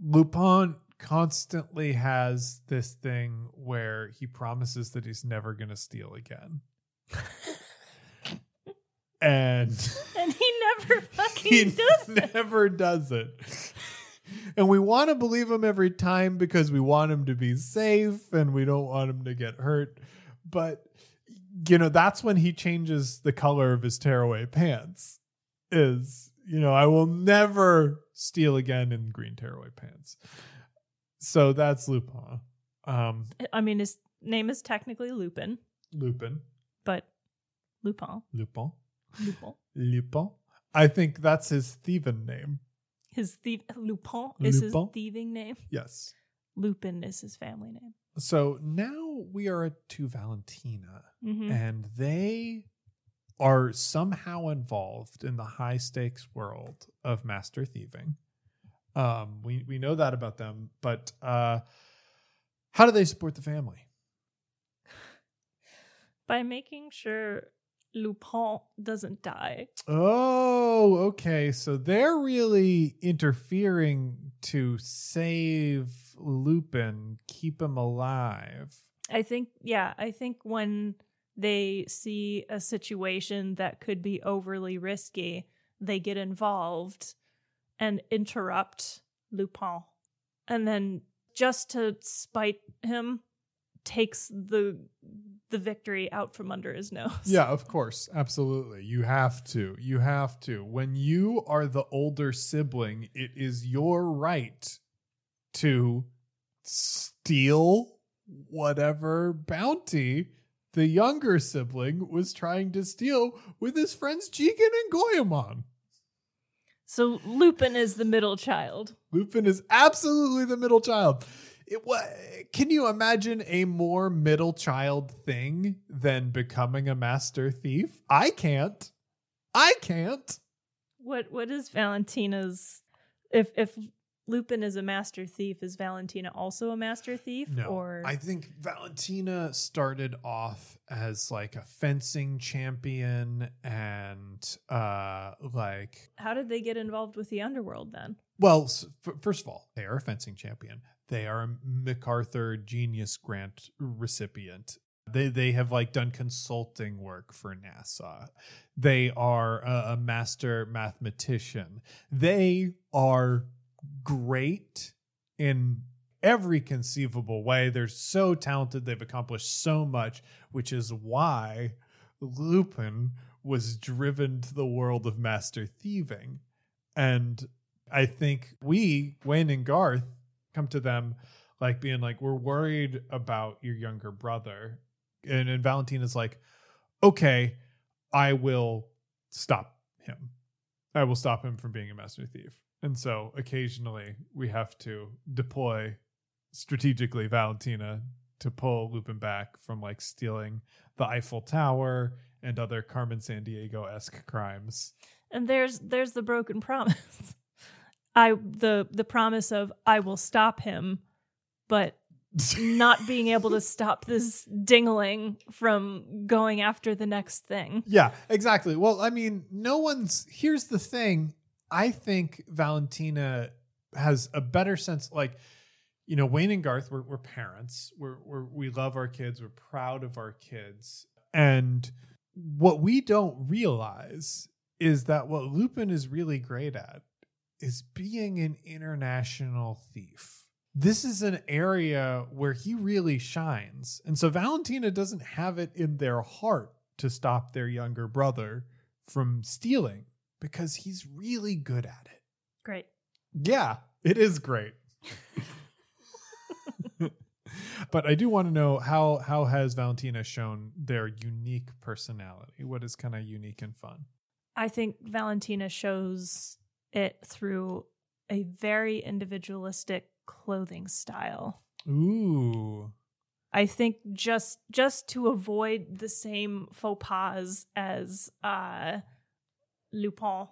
Lupin constantly has this thing where he promises that he's never going to steal again. and... And he never fucking he does it. never does it. And we want to believe him every time because we want him to be safe and we don't want him to get hurt. But, you know, that's when he changes the color of his tearaway pants is, you know, I will never steal again in green tearaway pants. So that's Lupin. Um, I mean, his name is technically Lupin. Lupin. But Lupin. Lupin. Lupin. Lupin. I think that's his thieving name. His thief Lupin is Lupin? His thieving name. Yes. Lupin is his family name. So now we are at to Valentina, mm-hmm. and they are somehow involved in the high stakes world of master thieving. Um, we we know that about them, but uh, how do they support the family? By making sure Lupin doesn't die. Oh, okay. So they're really interfering to save Lupin, keep him alive. I think, yeah, I think when they see a situation that could be overly risky, they get involved and interrupt Lupin. And then just to spite him, takes the the victory out from under his nose. Yeah, of course. Absolutely. You have to. You have to. When you are the older sibling, it is your right to steal whatever bounty the younger sibling was trying to steal with his friends Jigen and Goemon. So Lupin is the middle child. Lupin is absolutely the middle child. It, can you imagine a more middle child thing than becoming a master thief? I can't. I can't. What What is Valentina's... If if Lupin is a master thief, is Valentina also a master thief? No. Or? I think Valentina started off as like a fencing champion and uh, like... How did they get involved with the underworld then? Well, f- first of all, they are a fencing champion. They are a MacArthur Genius Grant recipient. They they have like done consulting work for NASA. They are a, a master mathematician. They are great in every conceivable way. They're so talented. They've accomplished so much, which is why Lupin was driven to the world of master thieving. And I think we, Wayne and Garth, come to them like being like, we're worried about your younger brother. And, and Valentina's like, okay, I will stop him. I will stop him from being a master thief. And so occasionally we have to deploy strategically Valentina to pull Lupin back from like stealing the Eiffel Tower and other Carmen Sandiego-esque crimes. And there's there's the broken promise. I the the promise of I will stop him, but not being able to stop this dingling from going after the next thing. Yeah, exactly. Well, I mean, no one's... Here's the thing. I think Valentina has a better sense. Like, you know, Wayne and Garth, we're, we're parents. We're, we're we love our kids. We're proud of our kids. And what we don't realize is that what Lupin is really great at is being an international thief. This is an area where he really shines. And so Valentina doesn't have it in their heart to stop their younger brother from stealing because he's really good at it. Great. Yeah, it is great. But I do want to know how how has Valentina shown their unique personality? What is kind of unique and fun? I think Valentina shows it through a very individualistic clothing style. Ooh. I think just just to avoid the same faux pas as uh, Lupin,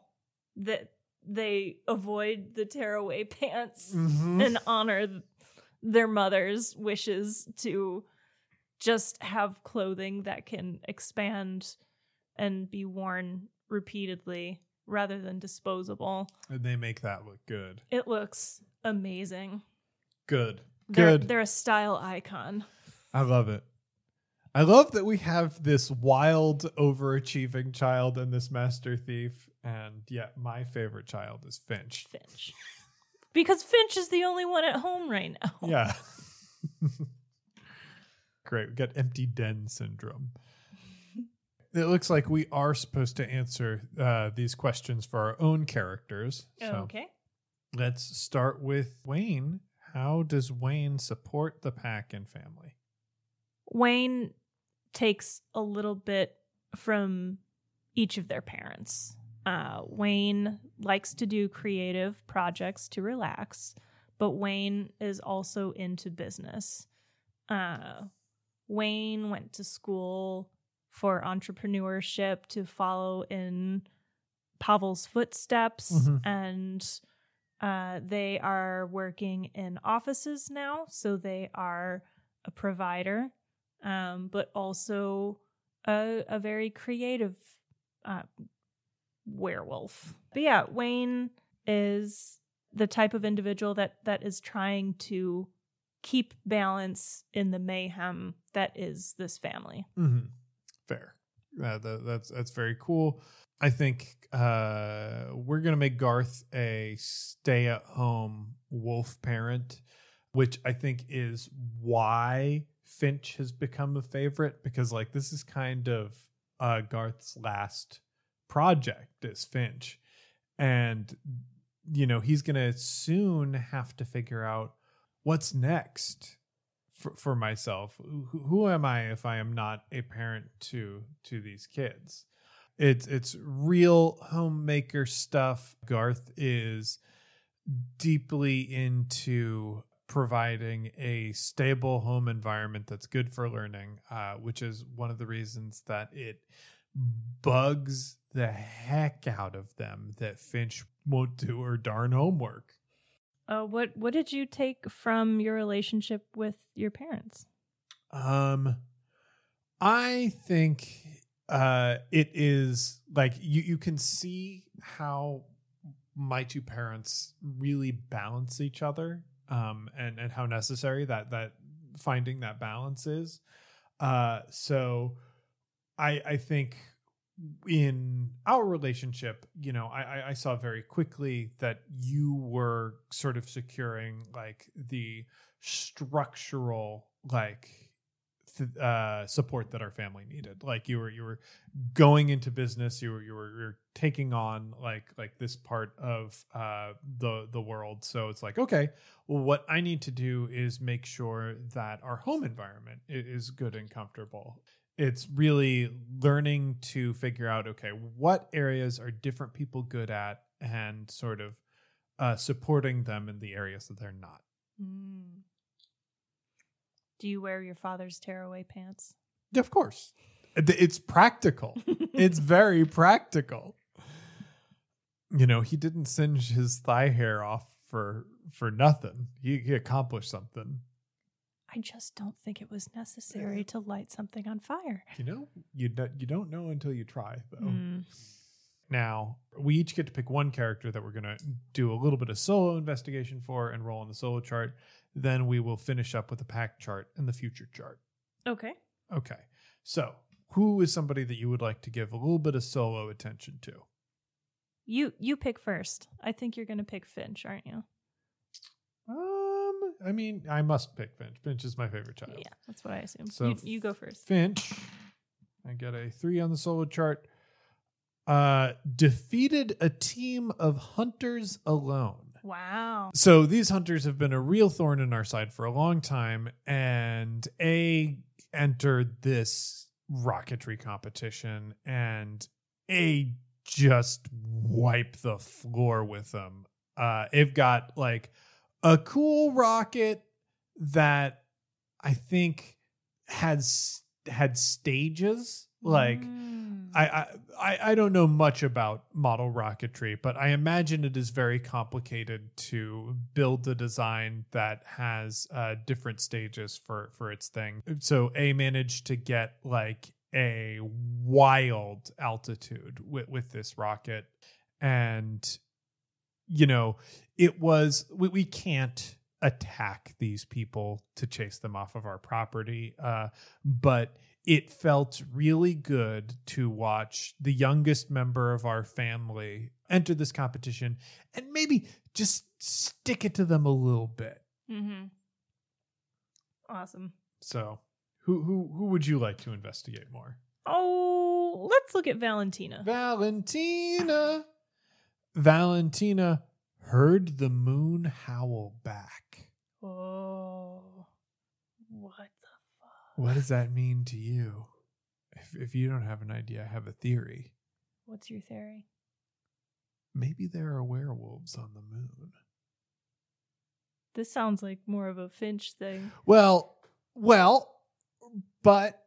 that they avoid the tearaway pants mm-hmm. and honor th- their mother's wishes to just have clothing that can expand and be worn repeatedly rather than disposable. And they make that look good. It looks amazing. Good. They're, good. They're a style icon. I love it. I love that we have this wild, overachieving child and this master thief. And yet my favorite child is Finch. Finch. Because Finch is the only one at home right now. Yeah. Great. We got empty den syndrome. It looks like we are supposed to answer uh, these questions for our own characters. So okay. Let's start with Wayne. How does Wayne support the pack and family? Wayne takes a little bit from each of their parents. Uh, Wayne likes to do creative projects to relax, but Wayne is also into business. Uh, Wayne went to school for entrepreneurship to follow in Pavel's footsteps, mm-hmm. and uh, they are working in offices now, so they are a provider. Um, but also a, a very creative uh, werewolf. But yeah, Wayne is the type of individual that, that is trying to keep balance in the mayhem that is this family. Mm-hmm. Fair. Uh, that, that's that's very cool. I think uh, we're going to make Garth a stay-at-home wolf parent, which I think is why Finch has become a favorite, because like this is kind of uh, Garth's last project is Finch, and you know he's gonna soon have to figure out what's next for, for myself. Who, who am I if I am not a parent to to these kids? It's it's real homemaker stuff. Garth is deeply into providing a stable home environment that's good for learning, uh, which is one of the reasons that it bugs the heck out of them that Finch won't do her darn homework. Uh, what what did you take from your relationship with your parents? Um, I think uh, it is like you, you can see how my two parents really balance each other. Um, and, and how necessary that, that finding that balance is. Uh, so I, I think in our relationship, you know, I, I saw very quickly that you were sort of securing like the structural, like, th- uh, support that our family needed. Like you were, you were going into business, you were, you were, you were taking on like like this part of uh, the the world. So it's like, okay, well, what I need to do is make sure that our home environment is good and comfortable. It's really learning to figure out, okay, what areas are different people good at and sort of uh, supporting them in the areas that they're not. Mm. Do you wear your father's tearaway pants? Of course. It's practical. It's very practical. You know, he didn't singe his thigh hair off for for nothing. He, he accomplished something. I just don't think it was necessary to light something on fire. You know, you don't, you don't know until you try, though. Mm. Now, we each get to pick one character that we're going to do a little bit of solo investigation for and roll on the solo chart. Then we will finish up with the pack chart and the future chart. Okay. Okay. So who is somebody that you would like to give a little bit of solo attention to? You you pick first. I think you're going to pick Finch, aren't you? Um, I mean, I must pick Finch. Finch is my favorite child. Yeah, that's what I assume. So you, you go first. Finch. I got a three on the solo chart. Uh, defeated a team of hunters alone. Wow. So these hunters have been a real thorn in our side for a long time, and A entered this rocketry competition, and A just wiped the floor with them. Uh, they've got like a cool rocket that I think has had stages. Like, mm. I, I I don't know much about model rocketry, but I imagine it is very complicated to build a design that has uh, different stages for, for its thing. So A managed to get like a wild altitude with, with this rocket. And, you know, it was, we, we can't attack these people to chase them off of our property, uh, but it felt really good to watch the youngest member of our family enter this competition and maybe just stick it to them a little bit. Mm-hmm. Awesome. So who who who would you like to investigate more? Oh, let's look at Valentina. Valentina. Valentina heard the moon howl back. Oh, what? What does that mean to you? If, if you don't have an idea, I have a theory. What's your theory? Maybe there are werewolves on the moon. This sounds like more of a Finch thing. Well, well, but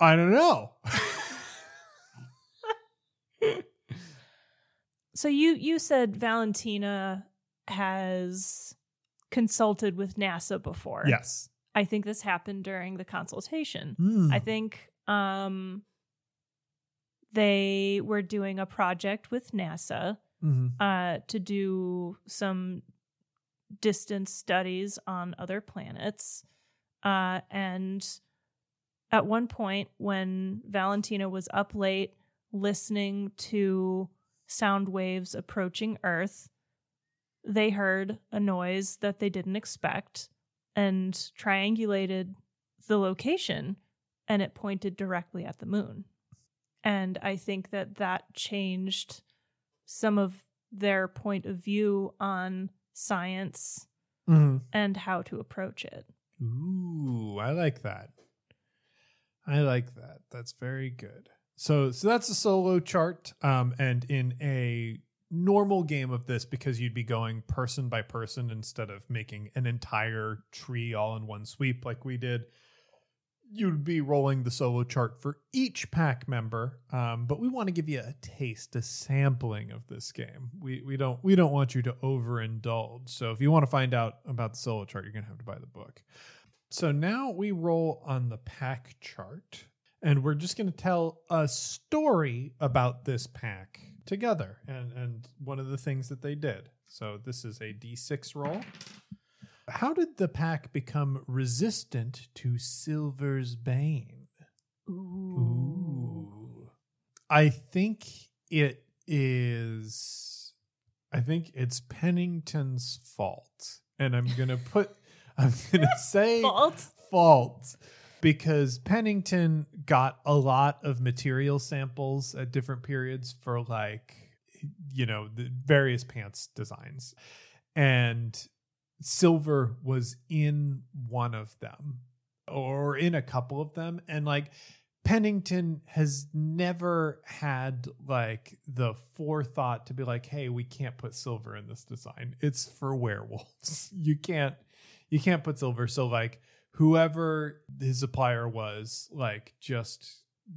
I don't know. So you, you said Valentina has consulted with NASA before. Yes. I think this happened during the consultation. Mm. I think um, they were doing a project with NASA mm-hmm. uh, to do some distance studies on other planets. Uh, and at one point when Valentina was up late listening to sound waves approaching Earth, they heard a noise that they didn't expect and triangulated the location, and it pointed directly at the moon. And I think that that changed some of their point of view on science mm-hmm. and how to approach it. Ooh, I like that. I like that. That's very good. So, so that's a solo chart, um, and in a normal game of this, because you'd be going person by person instead of making an entire tree all in one sweep like we did, you'd be rolling the solo chart for each pack member. Um, but we want to give you a taste, a sampling of this game. We we don't we don't want you to overindulge. So if you want to find out about the solo chart, you're going to have to buy the book. So now we roll on the pack chart, and we're just going to tell a story about this pack together, and and one of the things that they did. So this is a D six roll. How did the pack become resistant to Silver's Bane? Ooh. Ooh. I think it is, I think it's Pennington's fault. And I'm going to put, I'm going to say fault. fault. Because Pennington got a lot of material samples at different periods for, like, you know, the various pants designs. And Silver was in one of them, or in a couple of them. And, like, Pennington has never had, like, the forethought to be like, hey, we can't put Silver in this design. It's for werewolves. You can't, you can't put Silver. So, like, whoever his supplier was, like, just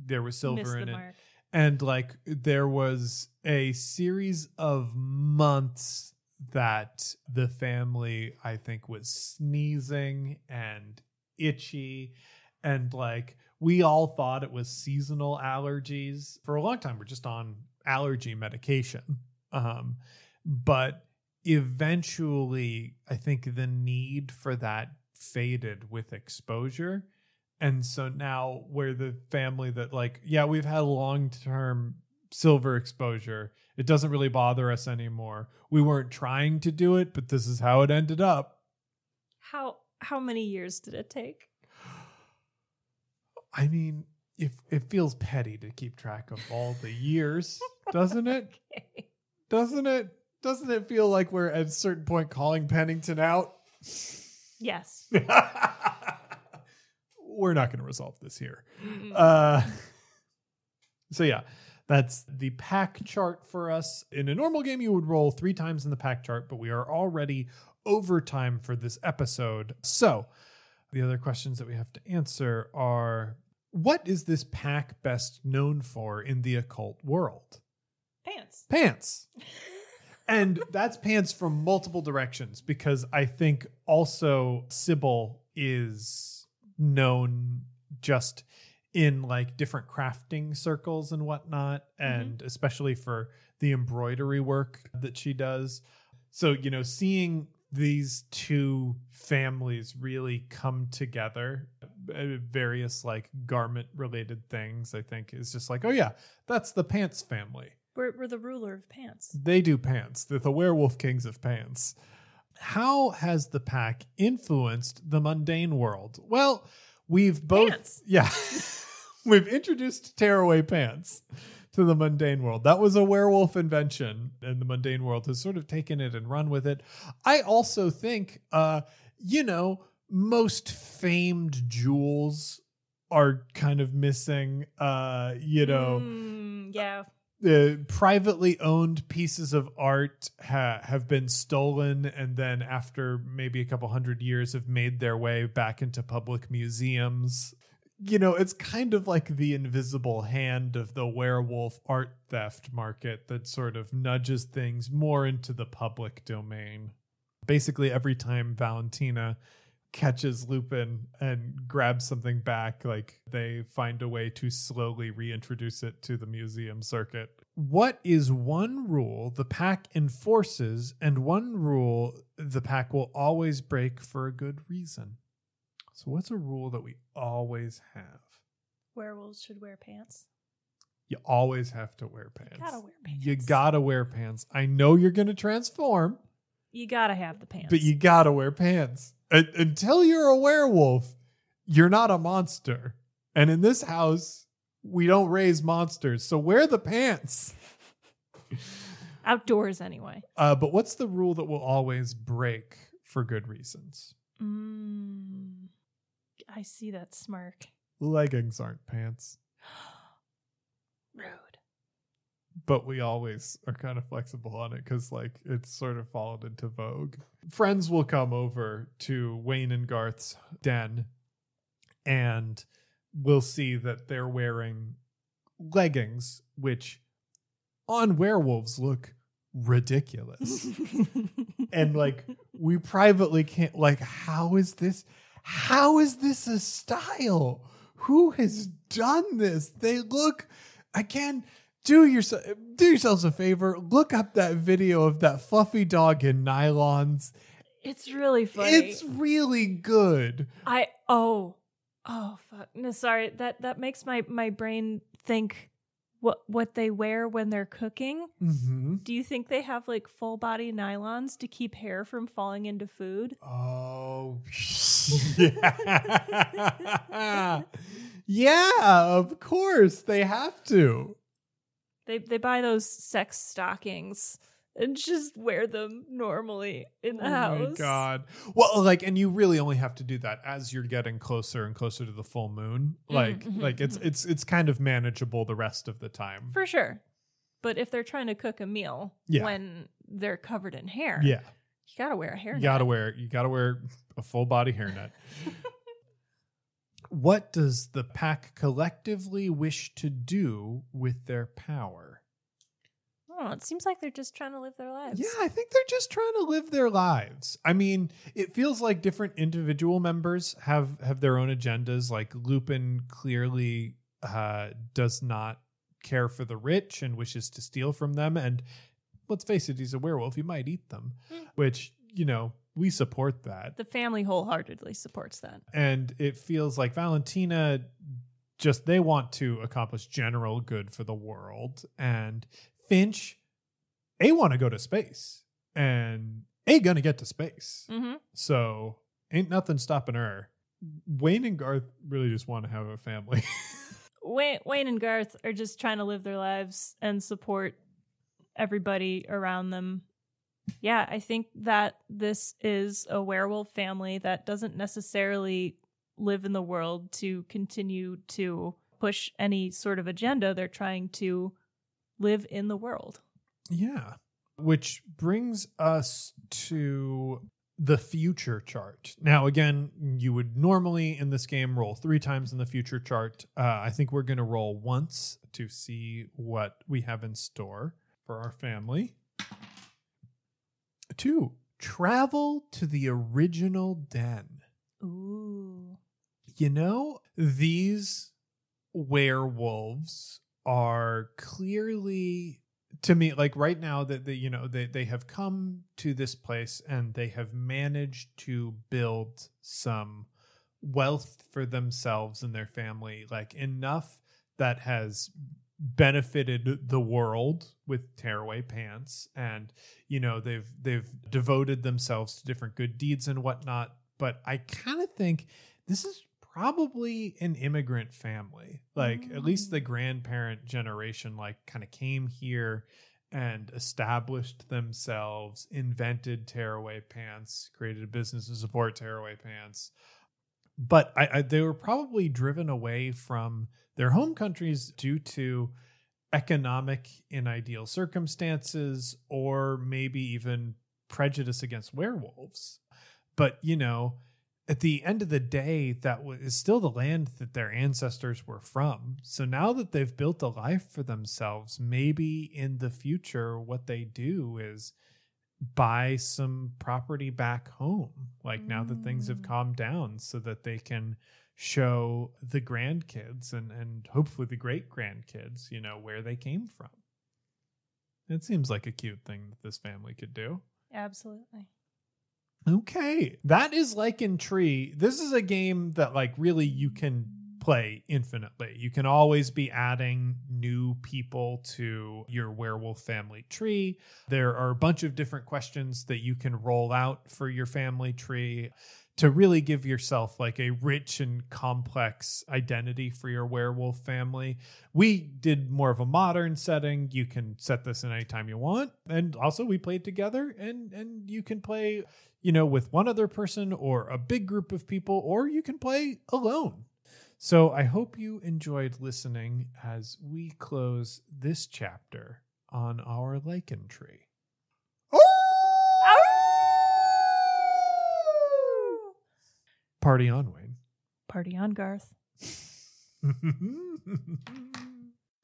there was Silver in it. Mark. And, like, there was a series of months that the family, I think, was sneezing and itchy. And, like, we all thought it was seasonal allergies. For a long time, we're just on allergy medication. Um, but eventually, I think the need for that faded with exposure, And so now we're the family that, like, yeah, we've had long-term silver exposure. It doesn't really bother us anymore. We weren't trying to do it, but this is how it ended up. How how many years did it take? I mean, if it feels petty to keep track of all the years, doesn't it? Okay. Doesn't it? Doesn't it feel like we're at a certain point calling Pennington out? Yes. We're not going to resolve this here. Uh, so yeah, that's the pack chart for us. In a normal game, you would roll three times in the pack chart, but we are already over time for this episode. So the other questions that we have to answer are, what is this pack best known for in the occult world? Pants. Pants. And that's pants from multiple directions, because I think also Sybil is known just in like different crafting circles and whatnot, and mm-hmm. especially for the embroidery work that she does. So, you know, seeing these two families really come together, various like garment related things, I think is just like, oh yeah, that's the Pants family. We're, we're the ruler of pants. They do pants. They're the werewolf kings of pants. How has the pack influenced the mundane world? Well, we've both... Pants. Yeah. We've introduced tearaway pants to the mundane world. That was a werewolf invention, and the mundane world has sort of taken it and run with it. I also think, uh, you know, most famed jewels are kind of missing, uh, you know... Mm, yeah. The uh, privately owned pieces of art ha- have been stolen, and then after maybe a couple hundred years have made their way back into public museums. You know, it's kind of like the invisible hand of the werewolf art theft market that sort of nudges things more into the public domain. Basically, every time Valentina catches Lupin and grabs something back, like they find a way to slowly reintroduce it to the museum circuit. What is one rule the pack enforces and one rule the pack will always break for a good reason? So what's a rule that we always have? Werewolves should wear pants. You always have to wear pants. You gotta wear pants. You gotta wear pants. I know you're gonna transform. You gotta have the pants. But you gotta wear pants. Until you're a werewolf, you're not a monster. And in this house, we don't raise monsters. So wear the pants. Outdoors anyway. Uh, but what's the rule that will always break for good reasons? Mm, I see that smirk. Leggings aren't pants. Rude. But we always are kind of flexible on it because, like, it's sort of fallen into vogue. Friends will come over to Wayne and Garth's den, and we'll see that they're wearing leggings, which on werewolves look ridiculous. And, like, we privately can't, like, how is this? How is this a style? Who has done this? They look, again... Do, your, do yourselves a favor. Look up that video of that fluffy dog in nylons. It's really funny. It's really good. I, oh, oh, fuck. No, sorry. That that makes my, my brain think what, what they wear when they're cooking. Mm-hmm. Do you think they have like full body nylons to keep hair from falling into food? Oh, yeah. Yeah, of course. They have to. They they buy those sex stockings and just wear them normally in the oh house. Oh my God. Well, like, and you really only have to do that as you're getting closer and closer to the full moon. Like, mm-hmm. like it's it's it's kind of manageable the rest of the time. For sure. But if they're trying to cook a meal yeah. when they're covered in hair, yeah. you gotta wear a hairnet. You gotta wear you gotta wear a full body hairnet. What does the pack collectively wish to do with their power? Oh, it seems like they're just trying to live their lives. Yeah, I think they're just trying to live their lives. I mean, it feels like different individual members have, have their own agendas. Like Lupin clearly uh, does not care for the rich and wishes to steal from them. And let's face it, he's a werewolf. He might eat them, mm. which, you know, we support that. The family wholeheartedly supports that. And it feels like Valentina just, they want to accomplish general good for the world. And Finch, they want to go to space. And they going to get to space. Mm-hmm. So ain't nothing stopping her. Wayne and Garth really just want to have a family. Wayne, Wayne and Garth are just trying to live their lives and support everybody around them. Yeah, I think that this is a werewolf family that doesn't necessarily live in the world to continue to push any sort of agenda. They're trying to live in the world. Yeah, which brings us to the future chart. Now, again, you would normally in this game roll three times in the future chart. Uh, I think we're going to roll once to see what we have in store for our family. Two, travel to the original den. Ooh. You know, these werewolves are clearly, to me, like right now that they, you know, they, they have come to this place and they have managed to build some wealth for themselves and their family, like enough that has benefited the world with tearaway pants. And, you know, they've they've devoted themselves to different good deeds and whatnot. But I kind of think this is probably an immigrant family. Like, mm. at least the grandparent generation, like, kind of came here and established themselves, invented tearaway pants, created a business to support tearaway pants. But I, I, they were probably driven away from their home countries due to economic and ideal circumstances, or maybe even prejudice against werewolves. But, you know, at the end of the day, that w- is still the land that their ancestors were from. So now that they've built a life for themselves, maybe in the future, what they do is buy some property back home, like now that things have calmed down, so that they can show the grandkids and and hopefully the great grandkids, you know, where they came from. It seems like a cute thing that this family could do. Absolutely. Okay, that is Lycantree. This is a game that, like, really you can play infinitely. You can always be adding new people to your werewolf family tree. There are a bunch of different questions that you can roll out for your family tree to really give yourself like a rich and complex identity for your werewolf family. We did more of a modern setting. You can set this in any time you want. And also we played together, and and you can play, you know, with one other person or a big group of people, or you can play alone. So I hope you enjoyed listening as we close this chapter on our Lycantree. Party on, Wayne. Party on, Garth.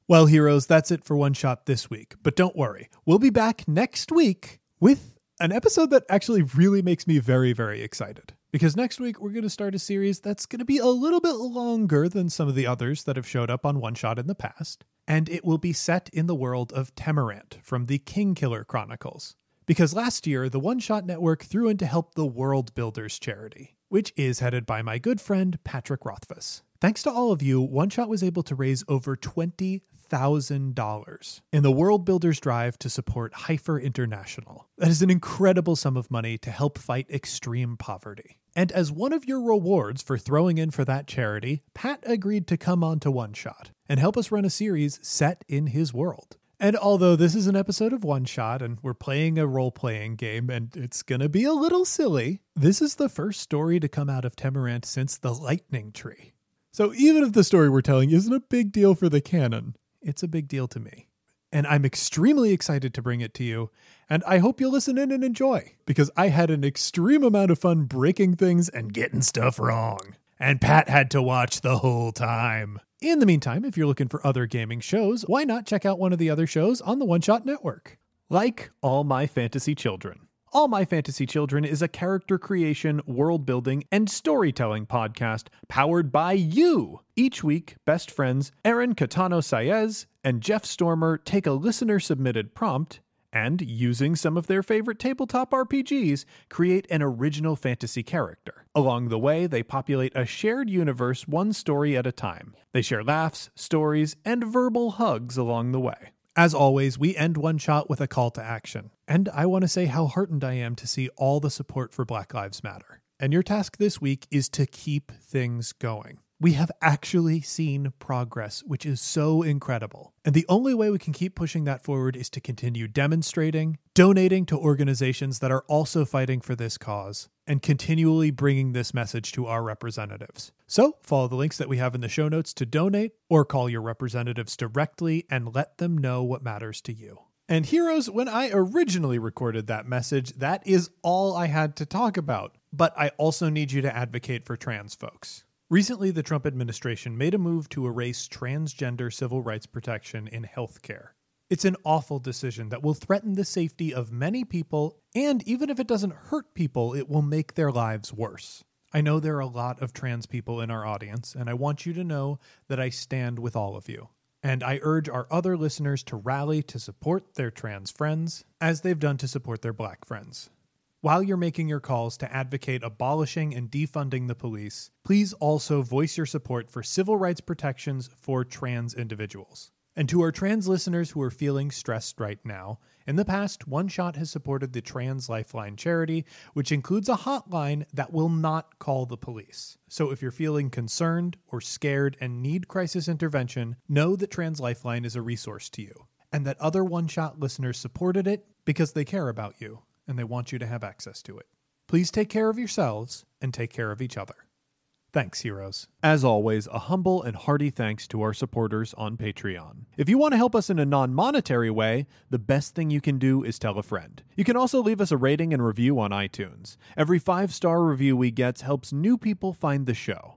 Well, heroes, that's it for One Shot this week. But don't worry, we'll be back next week with an episode that actually really makes me very, very excited. Because next week, we're going to start a series that's going to be a little bit longer than some of the others that have showed up on One Shot in the past. And it will be set in the world of Temerant from the Kingkiller Chronicles. Because last year, the One Shot Network threw in to help the World Builders charity, which is headed by my good friend, Patrick Rothfuss. Thanks to all of you, One Shot was able to raise over twenty thousand dollars in the World Builders drive to support Heifer International. That is an incredible sum of money to help fight extreme poverty. And as one of your rewards for throwing in for that charity, Pat agreed to come on to One Shot and help us run a series set in his world. And although this is an episode of One Shot and we're playing a role-playing game and it's going to be a little silly, this is the first story to come out of Temerant since The Lightning Tree. So even if the story we're telling isn't a big deal for the canon, it's a big deal to me. And I'm extremely excited to bring it to you, and I hope you'll listen in and enjoy, because I had an extreme amount of fun breaking things and getting stuff wrong. And Pat had to watch the whole time. In the meantime, if you're looking for other gaming shows, why not check out one of the other shows on the One Shot Network? Like All My Fantasy Children. All My Fantasy Children is a character creation, world building, and storytelling podcast powered by you. Each week, best friends Aaron Catano-Saez and Jeff Stormer take a listener-submitted prompt and, using some of their favorite tabletop R P Gs, create an original fantasy character. Along the way, they populate a shared universe one story at a time. They share laughs, stories, and verbal hugs along the way. As always, we end One Shot with a call to action. And I want to say how heartened I am to see all the support for Black Lives Matter. And your task this week is to keep things going. We have actually seen progress, which is so incredible. And the only way we can keep pushing that forward is to continue demonstrating, donating to organizations that are also fighting for this cause, and continually bringing this message to our representatives. So follow the links that we have in the show notes to donate, or call your representatives directly and let them know what matters to you. And heroes, when I originally recorded that message, that is all I had to talk about. But I also need you to advocate for trans folks. Recently, the Trump administration made a move to erase transgender civil rights protection in healthcare. It's an awful decision that will threaten the safety of many people, and even if it doesn't hurt people, it will make their lives worse. I know there are a lot of trans people in our audience, and I want you to know that I stand with all of you. And I urge our other listeners to rally to support their trans friends, as they've done to support their Black friends. While you're making your calls to advocate abolishing and defunding the police, please also voice your support for civil rights protections for trans individuals. And to our trans listeners who are feeling stressed right now, in the past, One Shot has supported the Trans Lifeline charity, which includes a hotline that will not call the police. So if you're feeling concerned or scared and need crisis intervention, know that Trans Lifeline is a resource to you, and that other One Shot listeners supported it because they care about you, and they want you to have access to it. Please take care of yourselves and take care of each other. Thanks, heroes. As always, a humble and hearty thanks to our supporters on Patreon. If you want to help us in a non-monetary way, the best thing you can do is tell a friend. You can also leave us a rating and review on iTunes. Every five-star review we get helps new people find the show.